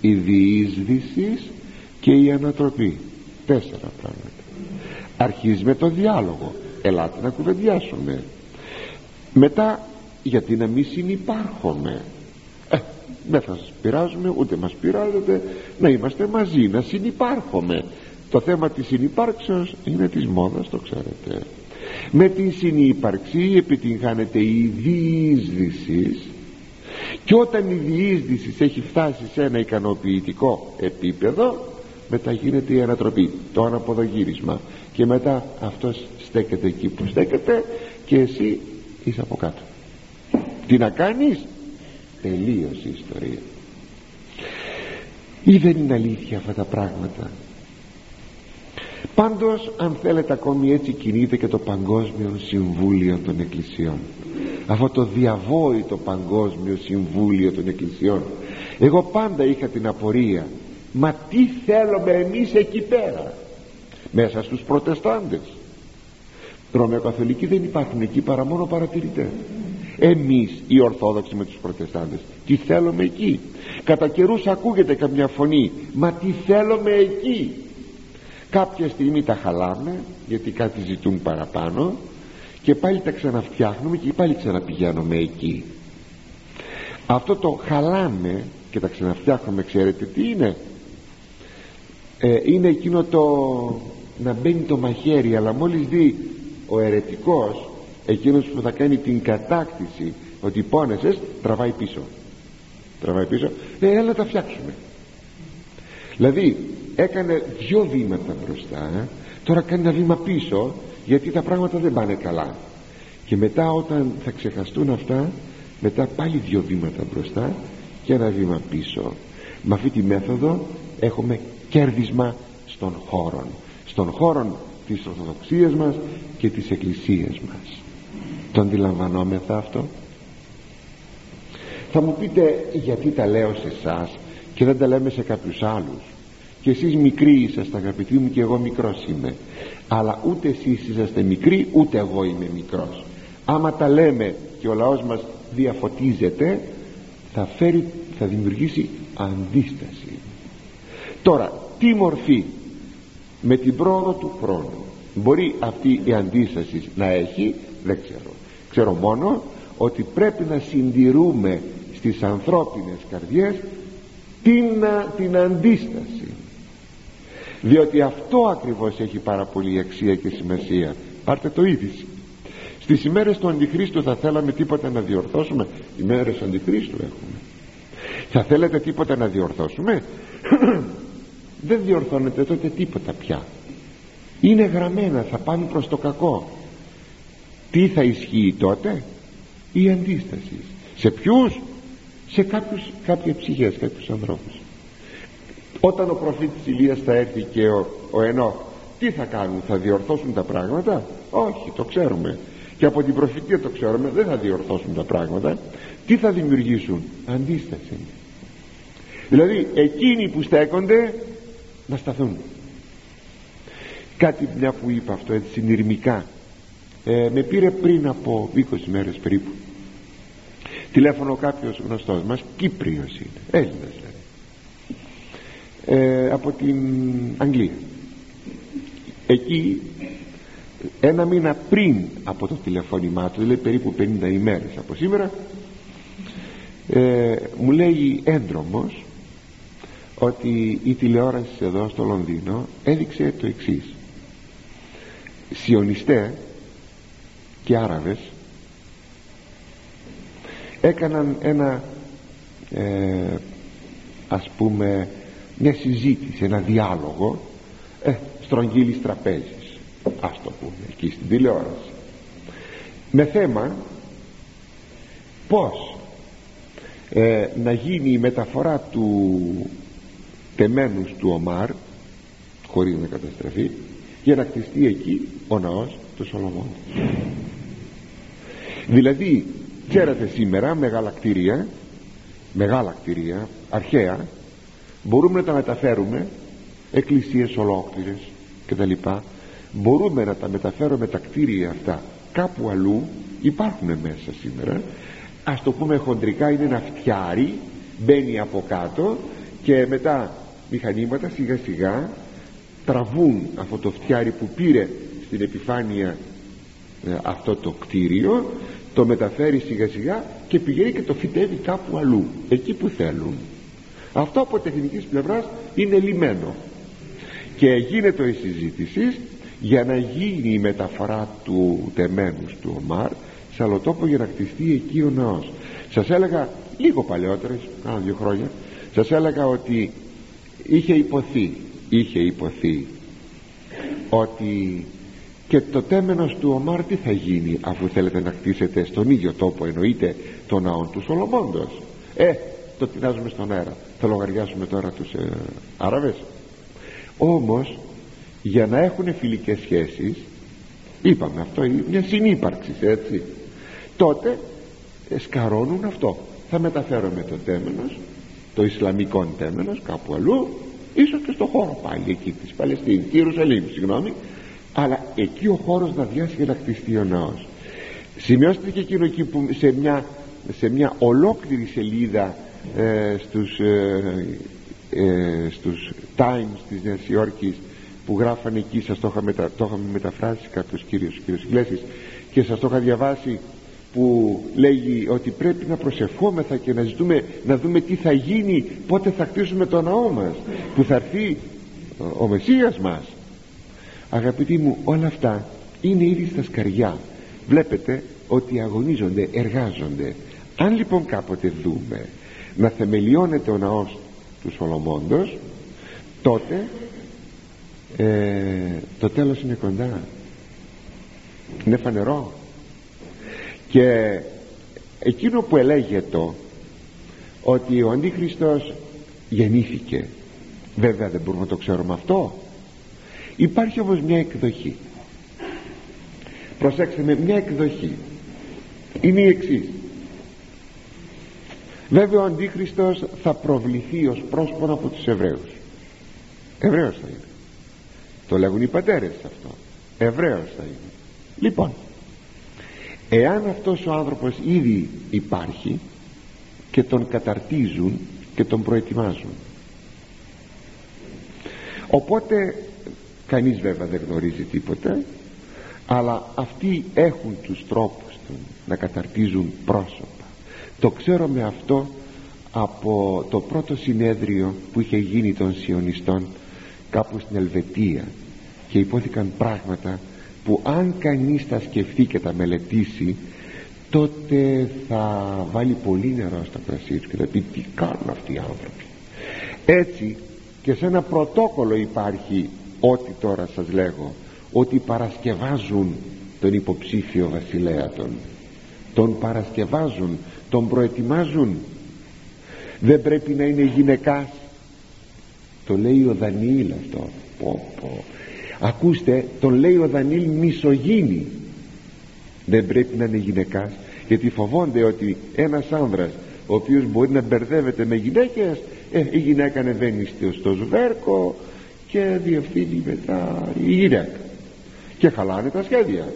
η διείσδυση και η ανατροπή. Τέσσερα πράγματα. Αρχίζει με το διάλογο, ελάτε να κουβεντιάσουμε. Μετά, γιατί να μην συνυπάρχουμε? ε, Δεν θα σας πειράζουμε, ούτε μας πειράζετε, να είμαστε μαζί, να συνυπάρχουμε. Το θέμα της συνυπάρξεως είναι της μόδας, το ξέρετε. Με την συνύπαρξη επιτυγχάνεται η διείσδυση, και όταν η διείσδυση έχει φτάσει σε ένα ικανοποιητικό επίπεδο, μετά γίνεται η ανατροπή, το αναποδογύρισμα, και μετά αυτός στέκεται εκεί που στέκεται και εσύ είσαι από κάτω. Τι να κάνεις? Τελείωσε η ιστορία. Ή δεν είναι αλήθεια αυτά τα πράγματα? Πάντως, αν θέλετε ακόμη, έτσι κινείται και το Παγκόσμιο Συμβούλιο των Εκκλησιών. Αυτό το διαβόητο Παγκόσμιο Συμβούλιο των Εκκλησιών. Εγώ πάντα είχα την απορία, μα τι θέλουμε εμείς εκεί πέρα, μέσα στους Προτεστάντες? Ρωμαιοκαθολικοί δεν υπάρχουν εκεί παρά μόνο παρατηρητές. Εμείς οι Ορθόδοξοι με τους Προτεστάντες τι θέλουμε εκεί? Κατά καιρούς ακούγεται καμιά φωνή, μα τι θέλουμε εκεί? Κάποια στιγμή τα χαλάμε γιατί κάτι ζητούν παραπάνω και πάλι τα ξαναφτιάχνουμε και πάλι ξαναπηγαίνουμε εκεί. Αυτό το χαλάμε και τα ξαναφτιάχνουμε, ξέρετε τι είναι? ε, είναι εκείνο το να μπαίνει το μαχαίρι, αλλά μόλις δει ο αιρετικός, εκείνος που θα κάνει την κατάκτηση ότι πόνεσες, τραβάει πίσω. Τραβάει πίσω, ναι, έλα τα φτιάξουμε. Δηλαδή έκανε δυο βήματα μπροστά, ε? Τώρα κάνει ένα βήμα πίσω, γιατί τα πράγματα δεν πάνε καλά. Και μετά όταν θα ξεχαστούν αυτά, μετά πάλι δυο βήματα μπροστά και ένα βήμα πίσω. Με αυτή τη μέθοδο έχουμε κέρδισμα στον χώρο, στον χώρο της Ορθοδοξίας μας και της Εκκλησίας μας. Το αντιλαμβανόμεθα αυτό? Θα μου πείτε, γιατί τα λέω σε εσάς και δεν τα λέμε σε κάποιους άλλους? Και εσείς μικροί είσαστε, αγαπητοί μου, και εγώ μικρός είμαι. Αλλά ούτε εσείς είσαστε μικροί, ούτε εγώ είμαι μικρός. Άμα τα λέμε και ο λαός μας διαφωτίζεται, θα, φέρει, θα δημιουργήσει αντίσταση. Τώρα, τι μορφή? Με την πρόοδο του χρόνου μπορεί αυτή η αντίσταση να έχει, δεν ξέρω. Ξέρω μόνο ότι πρέπει να συντηρούμε στις ανθρώπινες καρδιές την, την αντίσταση, διότι αυτό ακριβώς έχει πάρα πολύ αξία και σημασία. Πάρτε το είδηση. Στις ημέρες του Αντιχρίστου θα θέλαμε τίποτα να διορθώσουμε? Ημέρες του Αντιχρίστου έχουμε. Θα θέλετε τίποτα να διορθώσουμε? Δεν διορθώνεται τότε τίποτα πια. Είναι γραμμένα, θα πάνε προς το κακό. Τι θα ισχύει τότε? Η αντίσταση. Σε ποιους? Σε κάποιους, κάποιες ψυχές, κάποιους ανθρώπους. Όταν ο προφήτης Ηλίας θα έρθει και ο, ο Ενώ, τι θα κάνουν? Θα διορθώσουν τα πράγματα? Όχι, το ξέρουμε. Και από την προφητεία το ξέρουμε, δεν θα διορθώσουν τα πράγματα. Τι θα δημιουργήσουν? Αντίσταση. Δηλαδή εκείνοι που στέκονται να σταθούν. Κάτι μια που είπα αυτό έτσι συνειρμικά, ε, με πήρε πριν από είκοσι μέρες περίπου τηλέφωνο κάποιος γνωστός μας, Κύπριος είναι, Έλληνας δηλαδή, ε, από την Αγγλία. Εκεί ένα μήνα πριν από το τηλεφώνημά του, δηλαδή περίπου πενήντα ημέρες από σήμερα, ε, μου λέει έντρομος ότι η τηλεόραση εδώ στο Λονδίνο έδειξε το εξής: σιωνιστές και Άραβες έκαναν ένα ε, ας πούμε μια συζήτηση, ένα διάλογο ε, στρογγύλης τραπέζης, ας το πούμε, εκεί στην τηλεόραση, με θέμα πώς ε, να γίνει η μεταφορά του τεμένους του Ομάρ χωρίς να καταστραφεί, για να κτιστεί εκεί ο ναός του Σολομών. Δηλαδή ξέρετε, σήμερα μεγάλα κτίρια, μεγάλα κτίρια αρχαία, μπορούμε να τα μεταφέρουμε, εκκλησίες ολόκληρες και τα λοιπά, μπορούμε να τα μεταφέρουμε τα κτίρια αυτά κάπου αλλού. Υπάρχουν μέσα σήμερα, ας το πούμε χοντρικά, είναι ένα φτιάρι, μπαίνει από κάτω και μετά μηχανήματα σιγά σιγά τραβούν αυτό το φτιάρι που πήρε στην επιφάνεια ε, αυτό το κτίριο, το μεταφέρει σιγά σιγά και πηγαίνει και το φυτεύει κάπου αλλού, εκεί που θέλουν. Αυτό από τεχνικής πλευράς είναι λιμένο και γίνεται η συζήτηση για να γίνει η μεταφορά του τεμένους του Ομάρ σε άλλο τόπο, για να κτιστεί εκεί ο ναός. Σας έλεγα λίγο παλαιότερες, κάνα δύο χρόνια, σας έλεγα ότι είχε υποθεί, είχε υποθεί ότι και το τέμενος του Ομάρ τι θα γίνει, αφού θέλετε να χτίσετε στον ίδιο τόπο, εννοείται, τον ναό του Σολομώντος. Ε, το τεινάζουμε στον αέρα, θα λογαριάσουμε τώρα τους ε, Άραβες. Όμως για να έχουν φιλικές σχέσεις, είπαμε αυτό είναι μια συνύπαρξη, έτσι, τότε ε, σκαρώνουν αυτό. Θα μεταφέρουμε το τέμενος, το Ισλαμικό τέμενος, κάπου αλλού, ίσως και στο χώρο πάλι εκεί της Παλαιστίνης, Ιερουσαλήμ, συγγνώμη, αλλά εκεί ο χώρος να βιώσει και να χτιστεί ο ναός. Σημειώστε και εκείνο εκεί που σε μια, σε μια ολόκληρη σελίδα ε, στους, ε, ε, στους Times της Νέας Υόρκης που γράφανε εκεί, σας το είχαμε μετα, μεταφράσει κάποιος κύριος, κύριος Γκλέσης, και σας το είχα διαβάσει, που λέγει ότι πρέπει να προσευχόμεθα και να ζητούμε, να δούμε τι θα γίνει, πότε θα χτίσουμε το ναό μας, που θα έρθει ο Μεσσίας μας. Αγαπητοί μου, όλα αυτά είναι ήδη στα σκαριά. Βλέπετε ότι αγωνίζονται, εργάζονται. Αν λοιπόν κάποτε δούμε να θεμελιώνεται ο ναός του Σολομώντος, τότε ε, το τέλος είναι κοντά. Είναι φανερό. Και εκείνο που ελέγεται ότι ο Αντίχριστος γεννήθηκε, βέβαια δεν μπορούμε να το ξέρουμε αυτό. Υπάρχει όμως μια εκδοχή. Προσέξτε με, μια εκδοχή είναι η εξής. Βέβαια ο Αντίχριστος θα προβληθεί ως πρόσπονα από τους Εβραίους. Εβραίος θα είναι. Το λέγουν οι πατέρες αυτό. Εβραίος θα είναι. Λοιπόν, εάν αυτός ο άνθρωπος ήδη υπάρχει και τον καταρτίζουν και τον προετοιμάζουν, οπότε κανείς βέβαια δεν γνωρίζει τίποτε, αλλά αυτοί έχουν τους τρόπους του να καταρτίζουν πρόσωπα. Το ξέρουμε αυτό από το πρώτο συνέδριο που είχε γίνει των σιωνιστών κάπου στην Ελβετία, και υπόθηκαν πράγματα που αν κανείς τα σκεφτεί και τα μελετήσει, τότε θα βάλει πολύ νερό στα κρασί του και θα πει τι κάνουν αυτοί οι άνθρωποι. Έτσι και σε ένα πρωτόκολλο υπάρχει ό,τι τώρα σας λέγω, ότι παρασκευάζουν τον υποψήφιο βασιλέα τον τον παρασκευάζουν, τον προετοιμάζουν. Δεν πρέπει να είναι γυναικάς, το λέει ο Δανιήλ αυτό. πω, πω. Ακούστε, τον λέει ο Δανιήλ μισογίνη. Δεν πρέπει να είναι γυναικάς, γιατί φοβόνται ότι ένας άνδρας ο οποίος μπορεί να μπερδεύεται με γυναίκες, ε, η γυναίκα ανεβαίνει στο σβέρκο και διευθύνει μετά η γυναίκα και χαλάνε τα σχέδια.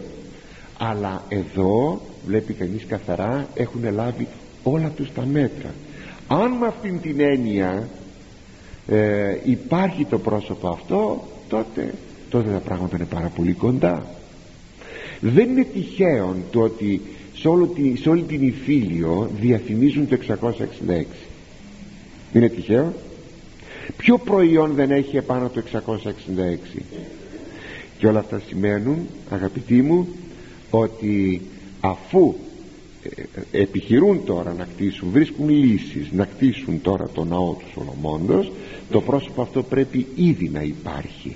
Αλλά εδώ βλέπει κανείς καθαρά, έχουν λάβει όλα τους τα μέτρα. Αν με αυτήν την έννοια ε, υπάρχει το πρόσωπο αυτό, τότε τότε τα πράγματα είναι πάρα πολύ κοντά. Δεν είναι τυχαίο το ότι σε, όλο τη, σε όλη την Ιφίλιο διαφημίζουν το εξακόσια εξήντα έξι. Είναι τυχαίο? Ποιο προϊόν δεν έχει επάνω το εξακόσια εξήντα έξι? Και όλα αυτά σημαίνουν, αγαπητοί μου, ότι αφού επιχειρούν τώρα να κτίσουν, βρίσκουν λύσεις να κτίσουν τώρα το ναό του Σολομώντος, το πρόσωπο αυτό πρέπει ήδη να υπάρχει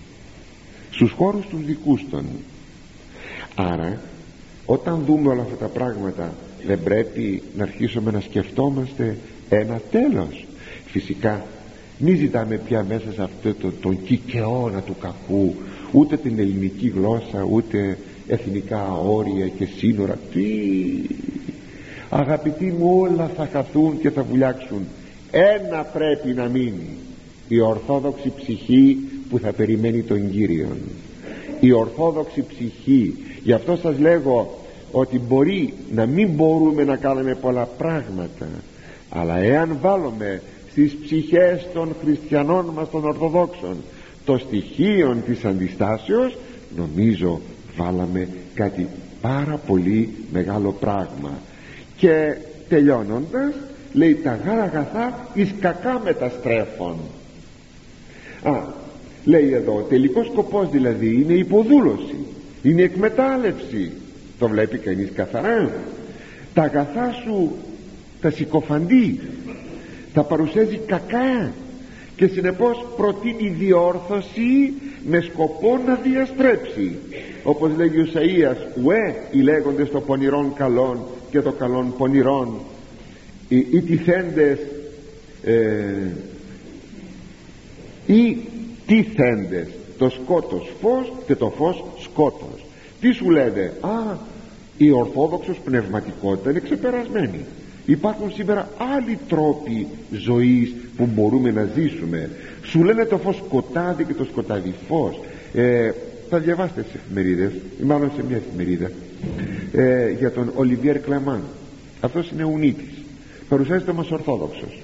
στους χώρους τους δικούς των. Άρα όταν δούμε όλα αυτά τα πράγματα, δεν πρέπει να αρχίσουμε να σκεφτόμαστε ένα τέλος. Φυσικά μην ζητάμε πια μέσα σε αυτό το, τον κικαιώνα του κακού ούτε την ελληνική γλώσσα, ούτε εθνικά όρια και σύνορα. Τι, αγαπητοί μου, όλα θα χαθούν και θα βουλιάξουν. Ένα πρέπει να μείνει: η ορθόδοξη ψυχή που θα περιμένει τον Κύριον, η ορθόδοξη ψυχή. Γι' αυτό σας λέγω ότι μπορεί να μην μπορούμε να κάνουμε πολλά πράγματα, αλλά εάν βάλουμε στις ψυχές των χριστιανών μας των Ορθοδόξων το στοιχείο της αντιστάσεως, νομίζω βάλαμε κάτι πάρα πολύ μεγάλο πράγμα. Και τελειώνοντας λέει τα γάρα αγαθά εις κακά μεταστρέφων. Α, λέει εδώ ο τελικός σκοπός δηλαδή είναι υποδούλωση, είναι εκμετάλλευση. Το βλέπει κανείς καθαρά. Τα αγαθά σου τα συκοφαντεί, τα παρουσιάζει κακά και συνεπώς προτείνει διόρθωση με σκοπό να διαστρέψει. Όπως λέγει ο Ισαΐας, ουε οι λέγοντες το πονηρών καλών και το καλών πονηρών, οι, οι τυθέντες ε, οι τυθέντες το σκότος φως και το φως σκότος. Τι σου λένε? Α, η ορθόδοξος πνευματικότητα είναι ξεπερασμένη. Υπάρχουν σήμερα άλλοι τρόποι ζωής που μπορούμε να ζήσουμε. Σου λένε το φως σκοτάδι και το σκοτάδι φως. Ε, θα διαβάσετε τις εφημερίδες ή μάλλον σε μια εφημερίδα ε, για τον Ολιβιέρ Κλαμάν. Αυτός είναι Ουνίτης, παρουσιάζεται όμως ορθόδοξος.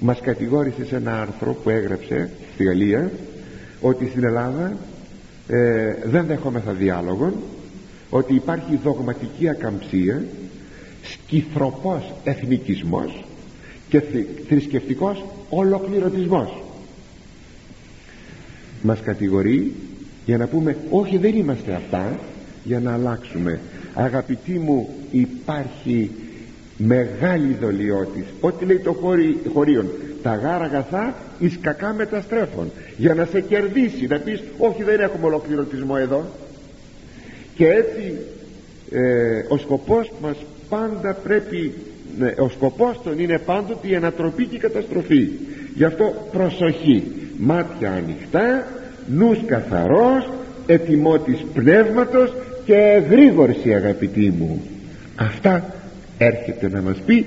Μας κατηγόρησε σε ένα άρθρο που έγραψε στη Γαλλία ότι στην Ελλάδα ε, δεν δεχόμεθα διάλογων, ότι υπάρχει δογματική ακαμψία, σκυθροπός εθνικισμός και θρησκευτικός ολοκληρωτισμός. Μας κατηγορεί για να πούμε όχι, δεν είμαστε αυτά, για να αλλάξουμε. Αγαπητοί μου, υπάρχει μεγάλη δολιότης, ό,τι λέει το χωρί, χωρίον, τα γάρα αγαθά εις κακά μεταστρέφων, για να σε κερδίσει, να πεις όχι, δεν έχουμε ολοκληρωτισμό εδώ. Και έτσι ε, ο σκοπός μας πάντα πρέπει, ε, ο σκοπός των είναι πάντοτε η ανατροπή και η καταστροφή. Γι' αυτό προσοχή, μάτια ανοιχτά, νους καθαρός, ετοιμότης πνεύματος και ευρύγορση, αγαπητοί μου. Αυτά έρχεται να μας πει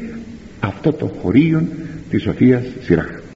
αυτό το χωρίον της Σοφίας Σειράχ.